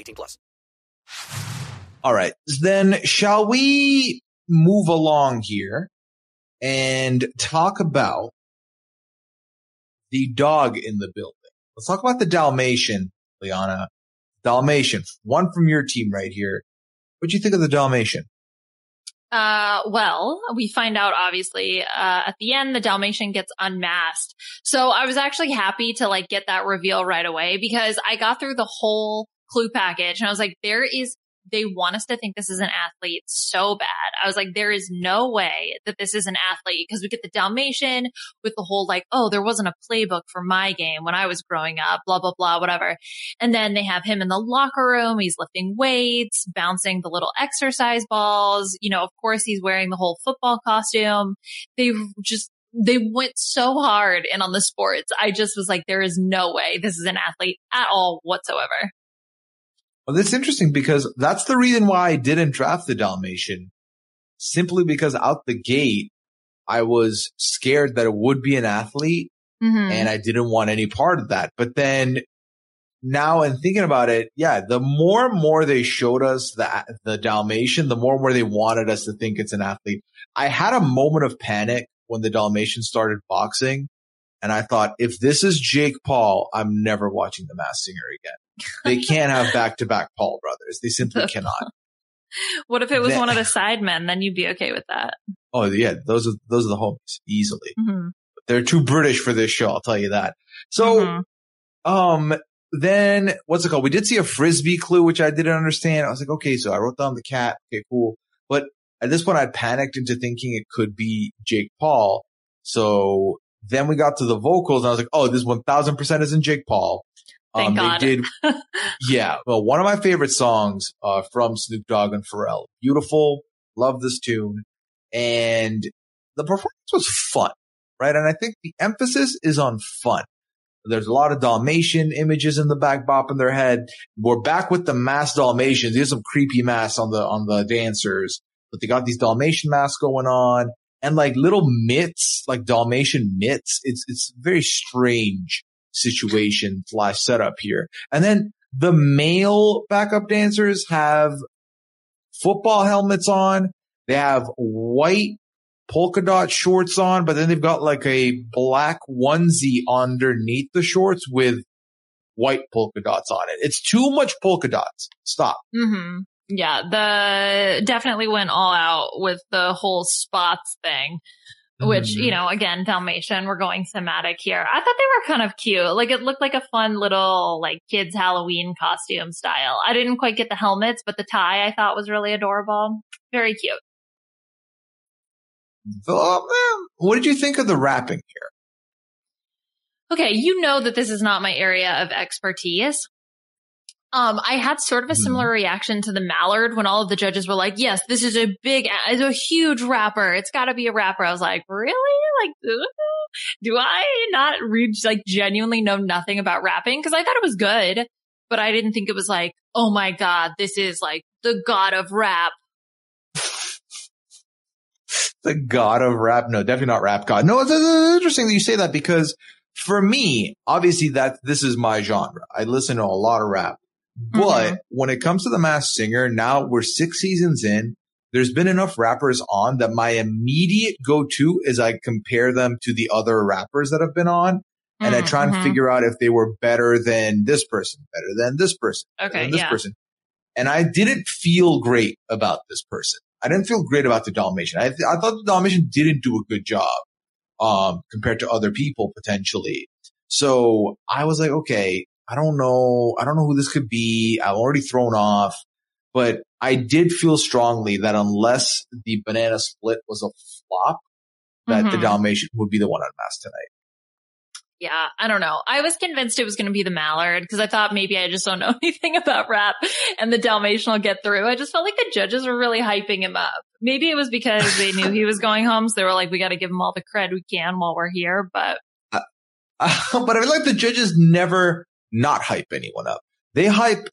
18 plus. All right. Then shall we move along here and talk about the dog in the building? Let's talk about the Dalmatian, Liana. Dalmatian, one from your team right here. What do you think of the Dalmatian? Well, we find out obviously, at the end, the Dalmatian gets unmasked. So I was actually happy to like get that reveal right away because I got through the whole clue package and I was like, they want us to think this is an athlete so bad. I was like, there is no way that this is an athlete because we get the Dalmatian with the whole like, oh, there wasn't a playbook for my game when I was growing up, blah, blah, blah, whatever. And then they have him in the locker room. He's lifting weights, bouncing the little exercise balls. You know, of course, he's wearing the whole football costume. They went so hard in on the sports. I just was like, there is no way this is an athlete at all whatsoever. Well, this is interesting because that's the reason why I didn't draft the Dalmatian, simply because out the gate, I was scared that it would be an athlete and I didn't want any part of that. But then now in thinking about it, yeah, the more and more they showed us the Dalmatian, the more and more they wanted us to think it's an athlete. I had a moment of panic when the Dalmatian started boxing. And I thought, if this is Jake Paul, I'm never watching The Masked Singer again. They can't have back-to-back Paul brothers. They simply cannot. What if it was one of the sidemen? Then you'd be okay with that. Oh, yeah. Those are the homies, easily. Mm-hmm. But they're too British for this show, I'll tell you that. So then, what's it called? We did see a Frisbee clue, which I didn't understand. I was like, okay, so I wrote down the cat. Okay, cool. But at this point, I panicked into thinking it could be Jake Paul. So then we got to the vocals, and I was like, oh, this 1000% isn't Jake Paul. Thank God. They did, yeah. Well, one of my favorite songs from Snoop Dogg and Pharrell. Beautiful. Love this tune. And the performance was fun, right? And I think the emphasis is on fun. There's a lot of Dalmatian images in the back bopping their head. We're back with the masked Dalmatians. There's some creepy masks on the dancers, but they got these Dalmatian masks going on. And like little mitts, like Dalmatian mitts, it's a very strange situation / setup here. And then the male backup dancers have football helmets on. They have white polka dot shorts on, but then they've got like a black onesie underneath the shorts with white polka dots on it. It's too much polka dots. Stop. Mm-hmm. Yeah, definitely went all out with the whole spots thing, which, you know, again, Dalmatian, we're going thematic here. I thought they were kind of cute. Like, it looked like a fun little, like, kids' Halloween costume style. I didn't quite get the helmets, but the tie I thought was really adorable. Very cute. What did you think of the rapping here? Okay, you know that this is not my area of expertise. I had sort of a similar reaction to the Mallard when all of the judges were like, yes, this is it's a huge rapper. It's got to be a rapper. I was like, really? Like, do I not genuinely know nothing about rapping? Cause I thought it was good, but I didn't think it was like, oh my God, this is like the god of rap. The god of rap? No, definitely not rap god. No, it's interesting that you say that because for me, obviously this is my genre. I listen to a lot of rap. But when it comes to The Masked Singer, now we're 6 seasons in. There's been enough rappers on that my immediate go-to is I compare them to the other rappers that have been on. And I try and figure out if they were better than this person, better than this person, better than this person. And I didn't feel great about this person. I didn't feel great about the Dalmatian. I thought the Dalmatian didn't do a good job compared to other people potentially. So I was like, okay. I don't know who this could be. I'm already thrown off, but I did feel strongly that unless the banana split was a flop, that the Dalmatian would be the one unmasked tonight. Yeah, I don't know. I was convinced it was going to be the Mallard because I thought maybe I just don't know anything about rap and the Dalmatian will get through. I just felt like the judges were really hyping him up. Maybe it was because they knew he was going home. So they were like, we got to give him all the cred we can while we're here. But I feel like the judges never not hype anyone up. They hype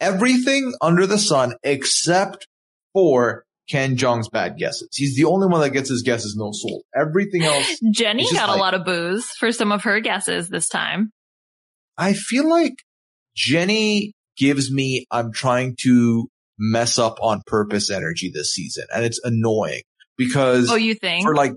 everything under the sun except for Ken Jeong's bad guesses. He's the only one that gets his guesses no sold. Everything else. Jenny got a lot of boos for some of her guesses this time. I feel like Jenny gives me I'm trying to mess up on purpose energy this season. And it's annoying because you think? For like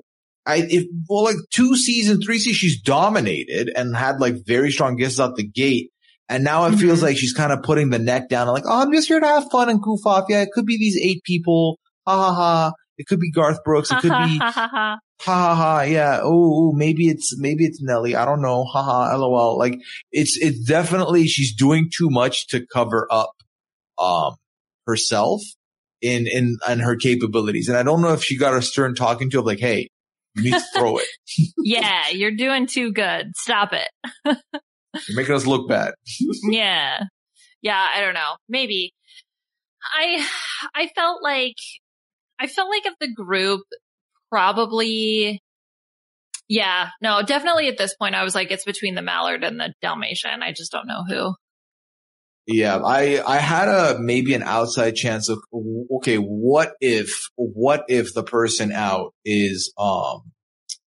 3 seasons, she's dominated and had like very strong guesses out the gate. And now it feels like she's kind of putting the neck down and like, oh, I'm just here to have fun and goof off. Yeah, it could be these 8 people. Ha ha ha. It could be Garth Brooks. It could be ha ha ha. Ha ha ha. Yeah. Oh, maybe it's Nelly. I don't know. Ha ha. LOL. Like it's definitely she's doing too much to cover up herself in her capabilities. And I don't know if she got her stern talking to of like, hey, you need to throw it. Yeah, you're doing too good. Stop it. You're making us look bad. Yeah. Yeah, I don't know. Maybe. I felt like of the group probably. Yeah, no, definitely at this point I was like, it's between the Mallard and the Dalmatian. I just don't know who. Yeah, I had a maybe an outside chance of, okay, what if the person out is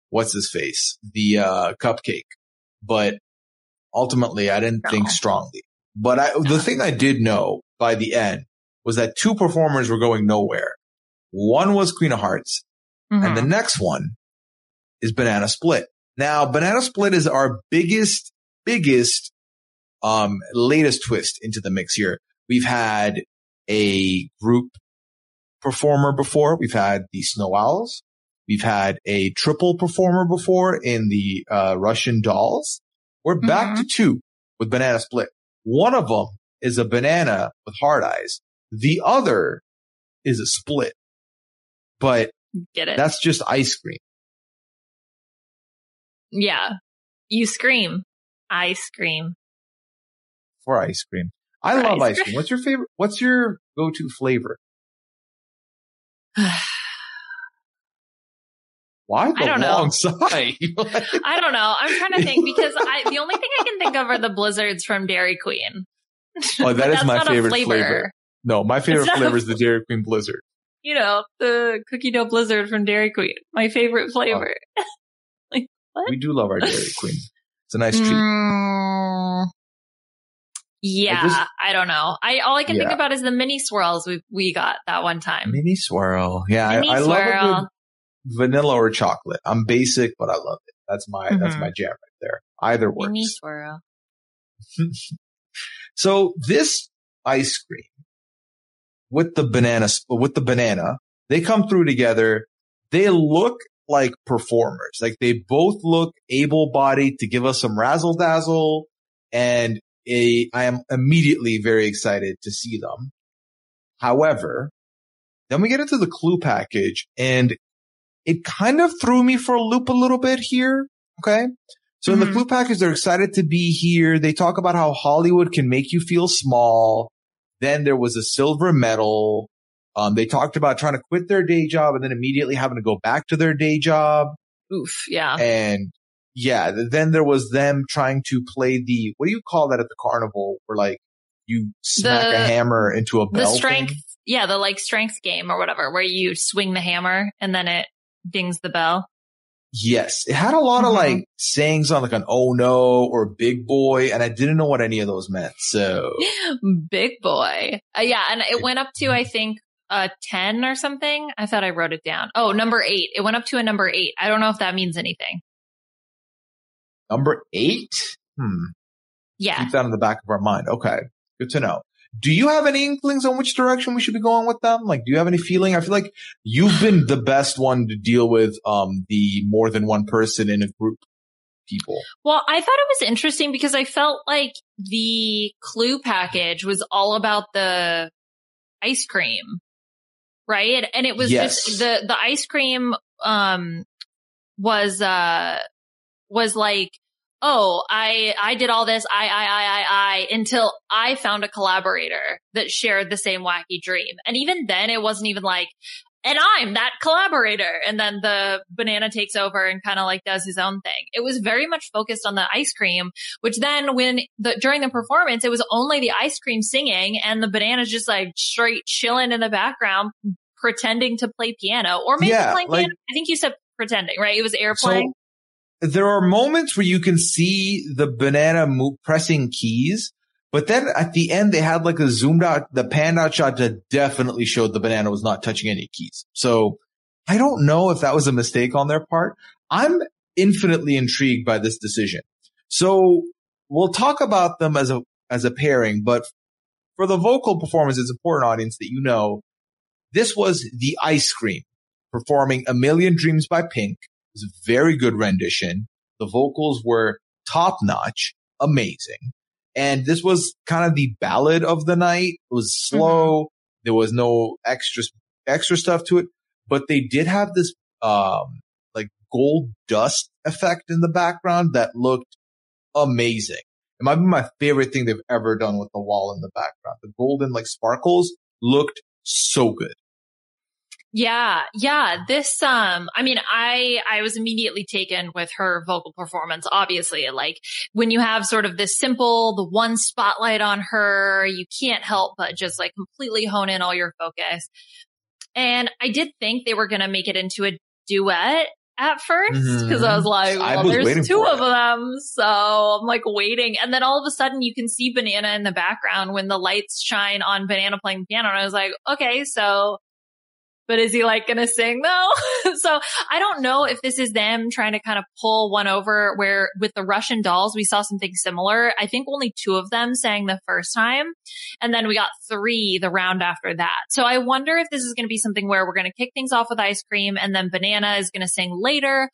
what's his face, the Cupcake, but ultimately I didn't think strongly. But the thing I did know by the end was that two performers were going nowhere. One was Queen of Hearts, and the next one is Banana Split. Now, Banana Split is our biggest. Latest twist into the mix here. We've had a group performer before. We've had the Snow Owls. We've had a triple performer before in the Russian Dolls. We're back to two with Banana Split. One of them is a banana with hard eyes. The other is a split. But get it? That's just ice cream. Yeah. You scream. I scream. Or ice cream. I love ice cream. What's your favorite? What's your go-to flavor? Why the long side? I don't know. I'm trying to think because the only thing I can think of are the blizzards from Dairy Queen. Oh, that is my favorite flavor. No, my favorite flavor is the Dairy Queen blizzard. You know, the cookie dough blizzard from Dairy Queen. My favorite flavor. Like, what? We do love our Dairy Queen. It's a nice treat. Yeah, I don't know. All I can think about is the mini swirls we got that one time. Mini swirl. Yeah, I love it with vanilla or chocolate. I'm basic, but I love it. That's my jam right there. Either works. Mini swirl. So this ice cream with the banana, they come through together. They look like performers. Like they both look able-bodied to give us some razzle-dazzle, and I am immediately very excited to see them. However, then we get into the clue package, and it kind of threw me for a loop a little bit here. Okay. So in the clue package, they're excited to be here. They talk about how Hollywood can make you feel small. Then there was a silver medal. They talked about trying to quit their day job and then immediately having to go back to their day job. Oof. Yeah. And yeah, then there was them trying to play the, what do you call that at the carnival where like you smack a hammer into a bell? The strength thing? Yeah, the like strength game or whatever, where you swing the hammer and then it dings the bell. Yes. It had a lot of like sayings on like an oh no or big boy, and I didn't know what any of those meant. So big boy. Yeah, and it went up to I think 10 or something. I thought I wrote it down. Oh, number 8. It went up to a number 8. I don't know if that means anything. Number 8? Yeah. Keep that in the back of our mind. Okay. Good to know. Do you have any inklings on which direction we should be going with them? Like, do you have any feeling? I feel like you've been the best one to deal with the more than one person in a group people. Well, I thought it was interesting because I felt like the clue package was all about the ice cream, right? And it was just the ice cream was like, oh, I did all this, I, until I found a collaborator that shared the same wacky dream. And even then it wasn't even like, and I'm that collaborator. And then the banana takes over and kind of like does his own thing. It was very much focused on the ice cream, which then during the performance, it was only the ice cream singing and the banana's just like straight chilling in the background, pretending to play piano or maybe playing piano. I think you said pretending, right? It was air playing. There are moments where you can see the banana pressing keys, but then at the end they had like a panned out shot that definitely showed the banana was not touching any keys. So I don't know if that was a mistake on their part. I'm infinitely intrigued by this decision. So we'll talk about them as a pairing, but for the vocal performance, it's important, audience, that you know this was the ice cream performing A Million Dreams by Pink. A very good rendition. The vocals were top-notch, amazing. And this was kind of the ballad of the night. It was slow. There was no extra stuff to it. But they did have this like gold dust effect in the background that looked amazing. It might be my favorite thing they've ever done with the wall in the background. The golden like sparkles looked so good. Yeah. This, I was immediately taken with her vocal performance, obviously. Like, when you have sort of this simple, the one spotlight on her, you can't help but just like completely hone in all your focus. And I did think they were going to make it into a duet at first, because I was like, well, there's two of them. So I'm like waiting. And then all of a sudden you can see Banana in the background when the lights shine on Banana playing piano. And I was like, okay, so, but is he like going to sing though? So I don't know if this is them trying to kind of pull one over, where with the Russian dolls, we saw something similar. I think only two of them sang the first time. And then we got three the round after that. So I wonder if this is going to be something where we're going to kick things off with Ice Cream and then Banana is going to sing later,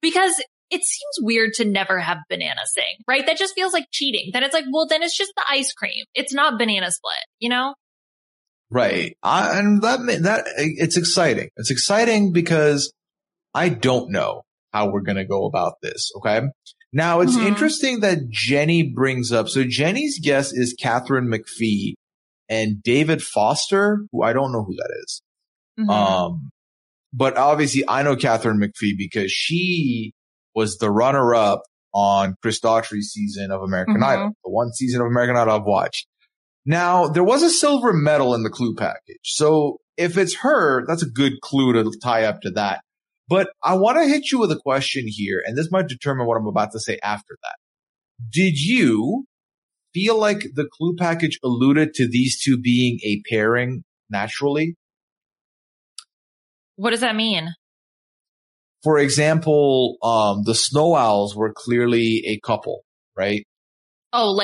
because it seems weird to never have Banana sing, right? That just feels like cheating. Then it's like, well, then it's just the Ice Cream. It's not Banana Split, you know? Right. And that it's exciting. It's exciting because I don't know how we're going to go about this. Okay. Now it's interesting that Jenny brings up. So Jenny's guest is Katharine McPhee and David Foster, who I don't know who that is. But obviously I know Katharine McPhee because she was the runner up on Chris Daughtry's season of American Idol, the one season of American Idol I've watched. Now, there was a silver medal in the clue package. So if it's her, that's a good clue to tie up to that. But I want to hit you with a question here, and this might determine what I'm about to say after that. Did you feel like the clue package alluded to these two being a pairing naturally? What does that mean? For example, the Snow Owls were clearly a couple, right? Oh,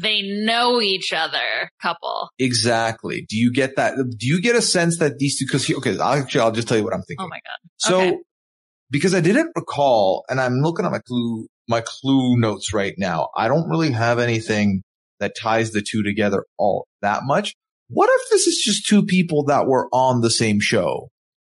they know each other couple. Exactly. Do you get that? Do you get a sense that these two, I'll just tell you what I'm thinking. Oh my God. So, because I didn't recall, and I'm looking at my clue notes right now. I don't really have anything that ties the two together all that much. What if this is just two people that were on the same show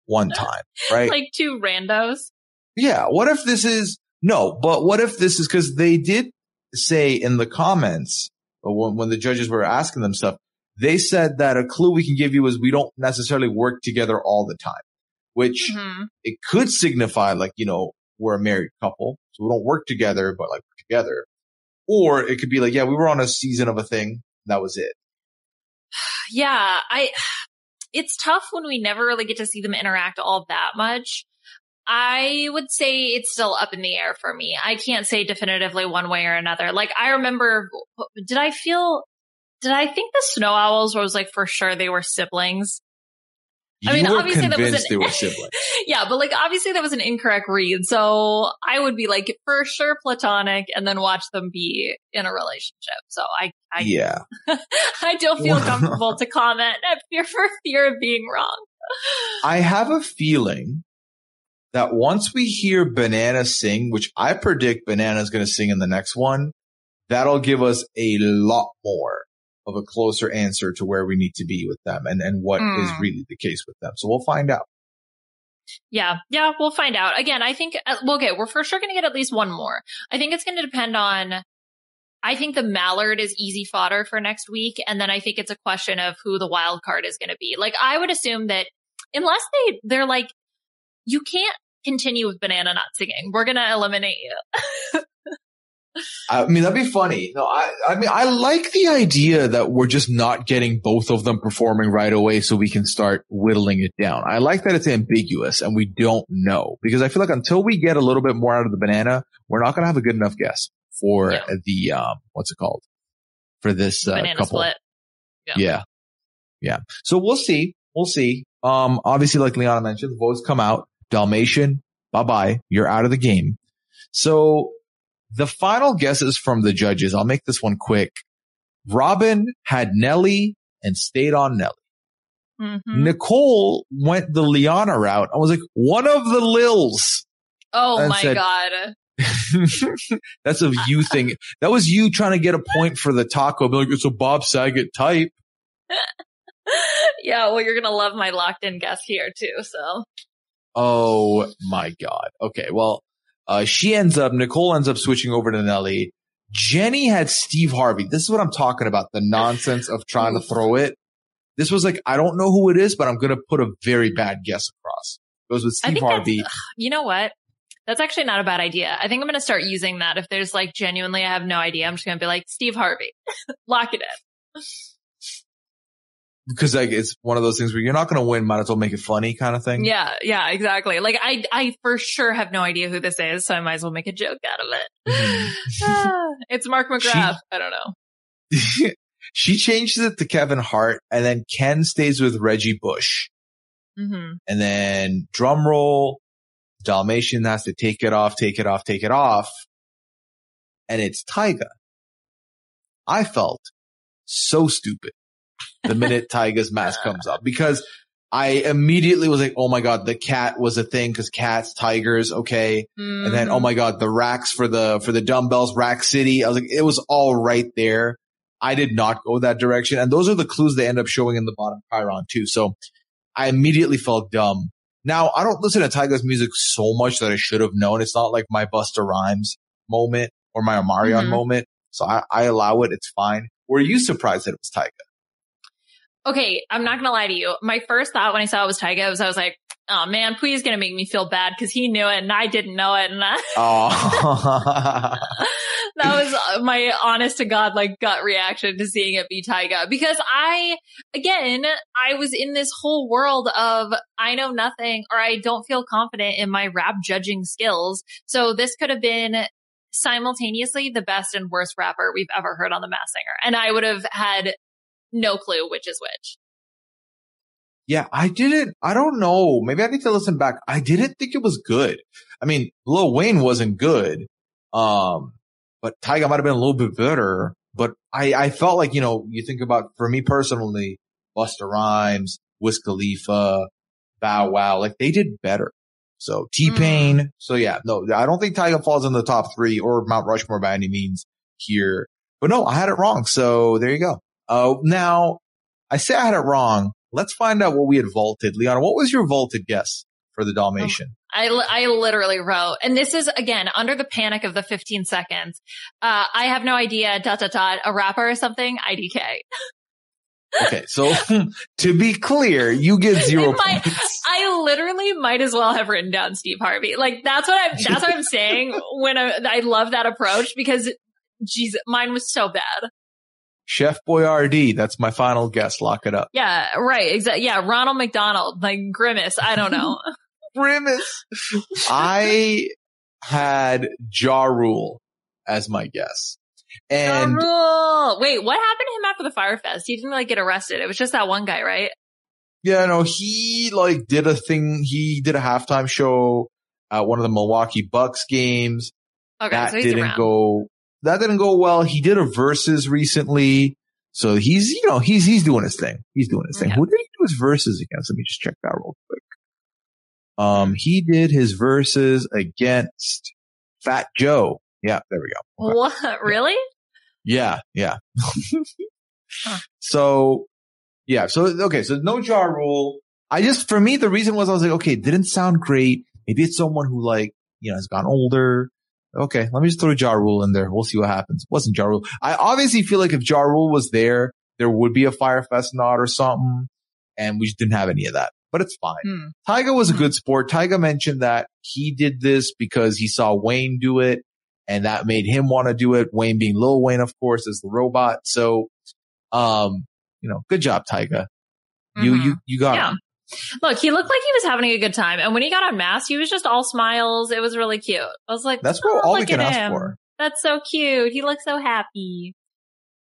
one time, right? Like two randos. Yeah. What if this is because they did say in the comments, when the judges were asking them stuff, they said that a clue we can give you is we don't necessarily work together all the time, which it could signify like, you know, we're a married couple, so we don't work together, but like we're together. Or it could be like, yeah, we were on a season of a thing. That was it. Yeah. It's tough when we never really get to see them interact all that much. I would say it's still up in the air for me. I can't say definitively one way or another. Like, I remember, did I think the Snow Owls was like, for sure they were siblings? They were siblings. Yeah, but like, obviously that was an incorrect read. So I would be like, for sure platonic, and then watch them be in a relationship. So yeah, I don't feel comfortable to comment for fear of being wrong. I have a feeling that once we hear Banana sing, which I predict Banana's going to sing in the next one, that'll give us a lot more of a closer answer to where we need to be with them and what is really the case with them. So we'll find out. Yeah, we'll find out. Again, I think, we're for sure going to get at least one more. I think it's going to depend on, I think the Mallard is easy fodder for next week. And then I think it's a question of who the wild card is going to be. Like, I would assume that unless they're like, you can't continue with Banana not singing, we're going to eliminate you. I mean, that'd be funny. No, I mean, I like the idea that we're just not getting both of them performing right away so we can start whittling it down. I like that it's ambiguous and we don't know, because I feel like until we get a little bit more out of the Banana, we're not going to have a good enough guess for the, for this Banana couple. Split. Yeah. So we'll see. Obviously, like Liana mentioned, the votes come out. Dalmatian, bye-bye. You're out of the game. So the final guesses from the judges, I'll make this one quick. Robin had Nelly and stayed on Nelly. Nicole went the Liana route. I was like, one of the Lils. Oh, my God. That's a you thing. That was you trying to get a point for the taco. Be like, it's a Bob Saget type. Yeah, well, you're going to love my locked-in guess here, too, so. Oh, my God. Okay, well, Nicole ends up switching over to Nelly. Jenny had Steve Harvey. This is what I'm talking about, the nonsense of trying to throw it. This was like, I don't know who it is, but I'm going to put a very bad guess across. It goes with Steve Harvey. You know what? That's actually not a bad idea. I think I'm going to start using that. If there's like genuinely, I have no idea, I'm just going to be like, Steve Harvey. Lock it in. Because like it's one of those things where you're not going to win, might as well make it funny kind of thing. Yeah, yeah, exactly. Like I for sure have no idea who this is, so I might as well make a joke out of it. It's Mark McGrath. I don't know. She changes it to Kevin Hart, and then Ken stays with Reggie Bush. Mm-hmm. And then drum roll, Dalmatian has to take it off. And it's Tyga. I felt so stupid the minute Tyga's mask comes up, because I immediately was like, oh my God, the cat was a thing, because cats, tigers, okay. Mm-hmm. And then, oh my God, the racks for the dumbbells, Rack City. I was like, it was all right there. I did not go that direction. And those are the clues they end up showing in the bottom Chiron too. So I immediately felt dumb. Now, I don't listen to Tyga's music so much that I should have known. It's not like my Busta Rhymes moment or my Omarion moment. So I allow it. It's fine. Were you surprised that it was Tyga? Okay, I'm not going to lie to you. My first thought when I saw it was Tyga was, I was like, oh man, Puya's going to make me feel bad because he knew it and I didn't know it. And that was my honest to God, like, gut reaction to seeing it be Tyga, because I was in this whole world of I know nothing, or I don't feel confident in my rap judging skills. So this could have been simultaneously the best and worst rapper we've ever heard on The Masked Singer. And I would have had no clue which is which. Yeah, I don't know. Maybe I need to listen back. I didn't think it was good. I mean, Lil Wayne wasn't good. But Tyga might have been a little bit better. But I felt like, you know, you think about, for me personally, Busta Rhymes, Wiz Khalifa, Bow Wow, like they did better. So T-Pain. So yeah, no, I don't think Tyga falls in the top three or Mount Rushmore by any means here. But no, I had it wrong. So there you go. Now, I say I had it wrong. Let's find out what we had vaulted. Liana, what was your vaulted guess for the Dalmatian? I literally wrote, and this is, again, under the panic of the 15 seconds. I have no idea, a rapper or something, IDK. Okay, so to be clear, you get 0 points. I literally might as well have written down Steve Harvey. Like, that's what I'm saying when I love that approach, because, geez, mine was so bad. Chef Boyardee, that's my final guess. Lock it up. Yeah, right. Exactly. Yeah, Ronald McDonald, like Grimace. I don't know. Grimace. I had Ja Rule as my guess. And Ja Rule. Wait, what happened to him after the Fyre Fest? He didn't like get arrested. It was just that one guy, right? Yeah, no, he like did a thing. He did a halftime show at one of the Milwaukee Bucks games. Okay, that so he's didn't around. Go. That didn't go well. He did a versus recently. So he's doing his thing. He's doing his thing. Yeah. Who did he do his verses against? Let me just check that real quick. He did his verses against Fat Joe. Yeah, there we go. Okay. What? Really? Yeah. Huh. So no Ja Rule. For me, the reason was I was like, okay, it didn't sound great. Maybe it's someone who, like, you know, has gone older. Okay, let me just throw Ja Rule in there. We'll see what happens. It wasn't Ja Rule. I obviously feel like if Ja Rule was there, there would be a Fyre Fest nod or something, and we just didn't have any of that. But it's fine. Tyga was a good sport. Tyga mentioned that he did this because he saw Wayne do it, and that made him want to do it. Wayne being Lil Wayne, of course, as the robot. So, you know, good job, Tyga. You got it. Look, he looked like he was having a good time. And when he got on mask, he was just all smiles. It was really cute. I was like, that's all we can ask for. That's so cute. He looks so happy.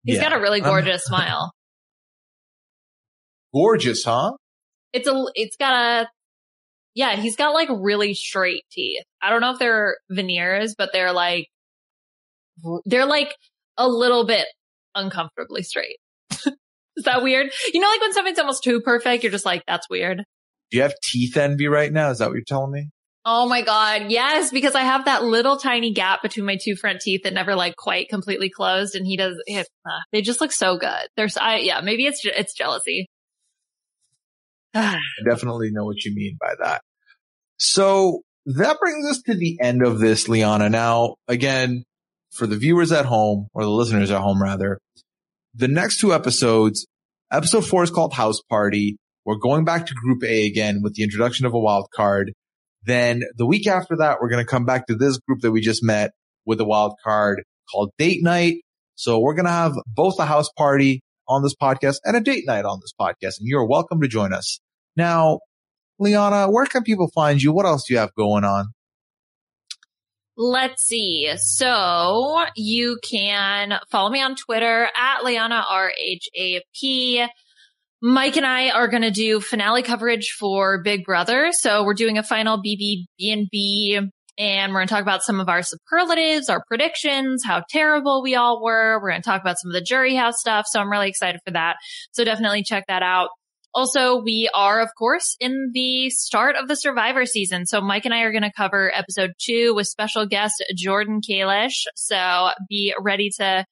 He's got a really gorgeous smile. Gorgeous, huh? He's got like really straight teeth. I don't know if they're veneers, but they're like a little bit uncomfortably straight. Is that weird? You know, like when something's almost too perfect, you're just like, that's weird. Do you have teeth envy right now? Is that what you're telling me? Oh my God. Yes. Because I have that little tiny gap between my two front teeth that never like quite completely closed. And they just look so good. Maybe it's jealousy. I definitely know what you mean by that. So that brings us to the end of this, Liana. Now, again, for the viewers at home, or the listeners at home rather, the next two episodes, Episode 4 is called House Party. We're going back to Group A again with the introduction of a wild card. Then the week after that, we're going to come back to this group that we just met with a wild card called Date Night. So we're going to have both a house party on this podcast and a date night on this podcast. And you're welcome to join us. Now, Liana, where can people find you? What else do you have going on? Let's see. So you can follow me on Twitter at Liana RHAP. Mike and I are going to do finale coverage for Big Brother. So we're doing a final BB&B, and we're going to talk about some of our superlatives, our predictions, how terrible we all were. We're going to talk about some of the jury house stuff. So I'm really excited for that. So definitely check that out. Also, we are, of course, in the start of the Survivor season. So Mike and I are going to cover episode 2 with special guest Jordan Kalish. So be ready to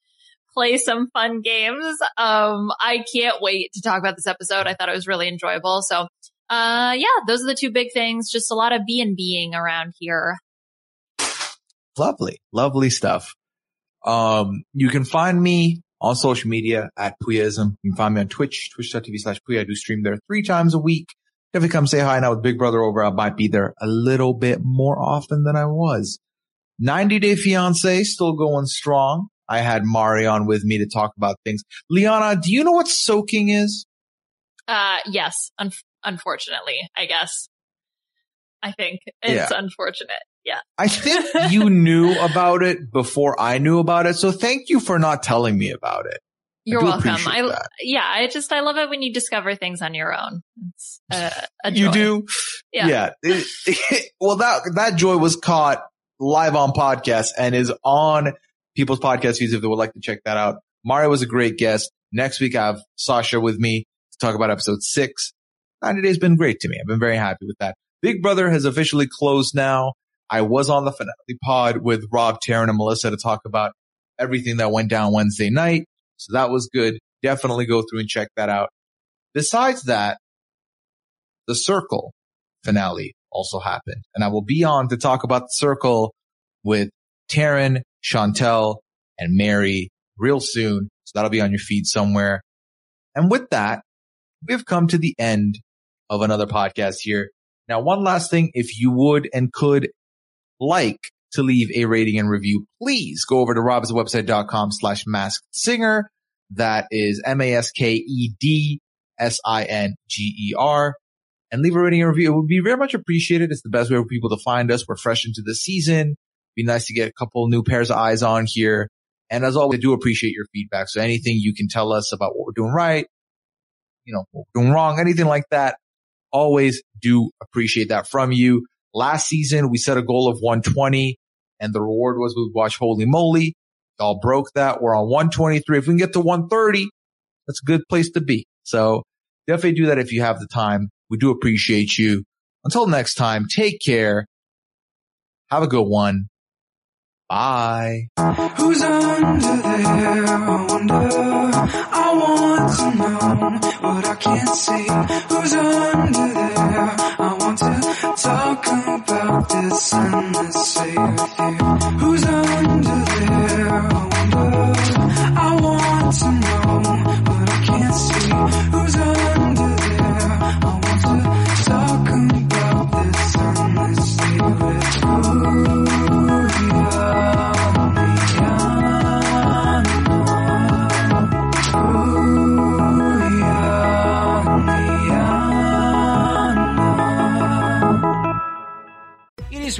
play some fun games. I can't wait to talk about this episode. I thought it was really enjoyable. So yeah, those are the two big things. Just a lot of B&Bing around here. Lovely, lovely stuff. You can find me on social media at Puyaism. You can find me on Twitch, twitch.tv/Puya. I do stream there 3 times a week. Definitely come say hi. Now with Big Brother over, I might be there a little bit more often than I was. 90 Day Fiancé still going strong. I had Mari on with me to talk about things. Liana, do you know what soaking is? Yes. Unfortunately, I guess. I think it's unfortunate. Yeah. I think you knew about it before I knew about it. So thank you for not telling me about it. You're welcome. I love it when you discover things on your own. It's a joy. You do? Yeah. Well, that joy was caught live on podcast and is on people's podcast feeds if they would like to check that out. Mario was a great guest. Next week, I have Sasha with me to talk about episode 6. 90 Days has been great to me. I've been very happy with that. Big Brother has officially closed now. I was on the finale pod with Rob, Taryn, and Melissa to talk about everything that went down Wednesday night. So that was good. Definitely go through and check that out. Besides that, the Circle finale also happened. And I will be on to talk about the Circle with Taryn, Chantel, and Mary real soon. So that'll be on your feed somewhere. And with that, we've come to the end of another podcast here. Now, one last thing, if you would and could like to leave a rating and review, please go over to robinswebsite.com/maskedsinger. That is MASKEDSINGER. And leave a rating and review. It would be very much appreciated. It's the best way for people to find us. We're fresh into the season. Be nice to get a couple new pairs of eyes on here. And as always, I do appreciate your feedback. So anything you can tell us about what we're doing right, what we're doing wrong, anything like that. Always do appreciate that from you. Last season, we set a goal of 120, and the reward was we watch Holy Moly. Y'all broke that. We're on 123. If we can get to 130, that's a good place to be. So definitely do that if you have the time. We do appreciate you. Until next time, take care. Have a good one. Bye. Who's under there? I wonder. I want to know what I can't see. Who's under there? I want to talk about this and this here. Who's under there? I wonder. I want to know what I can't see. Who's under there? I want to talk about this and this here. Ooh. It is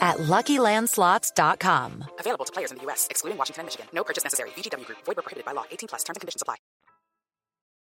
at LuckyLandSlots.com. Available to players in the U.S., excluding Washington and Michigan. No purchase necessary. VGW Group. Void where prohibited by law. 18+. Terms and conditions apply.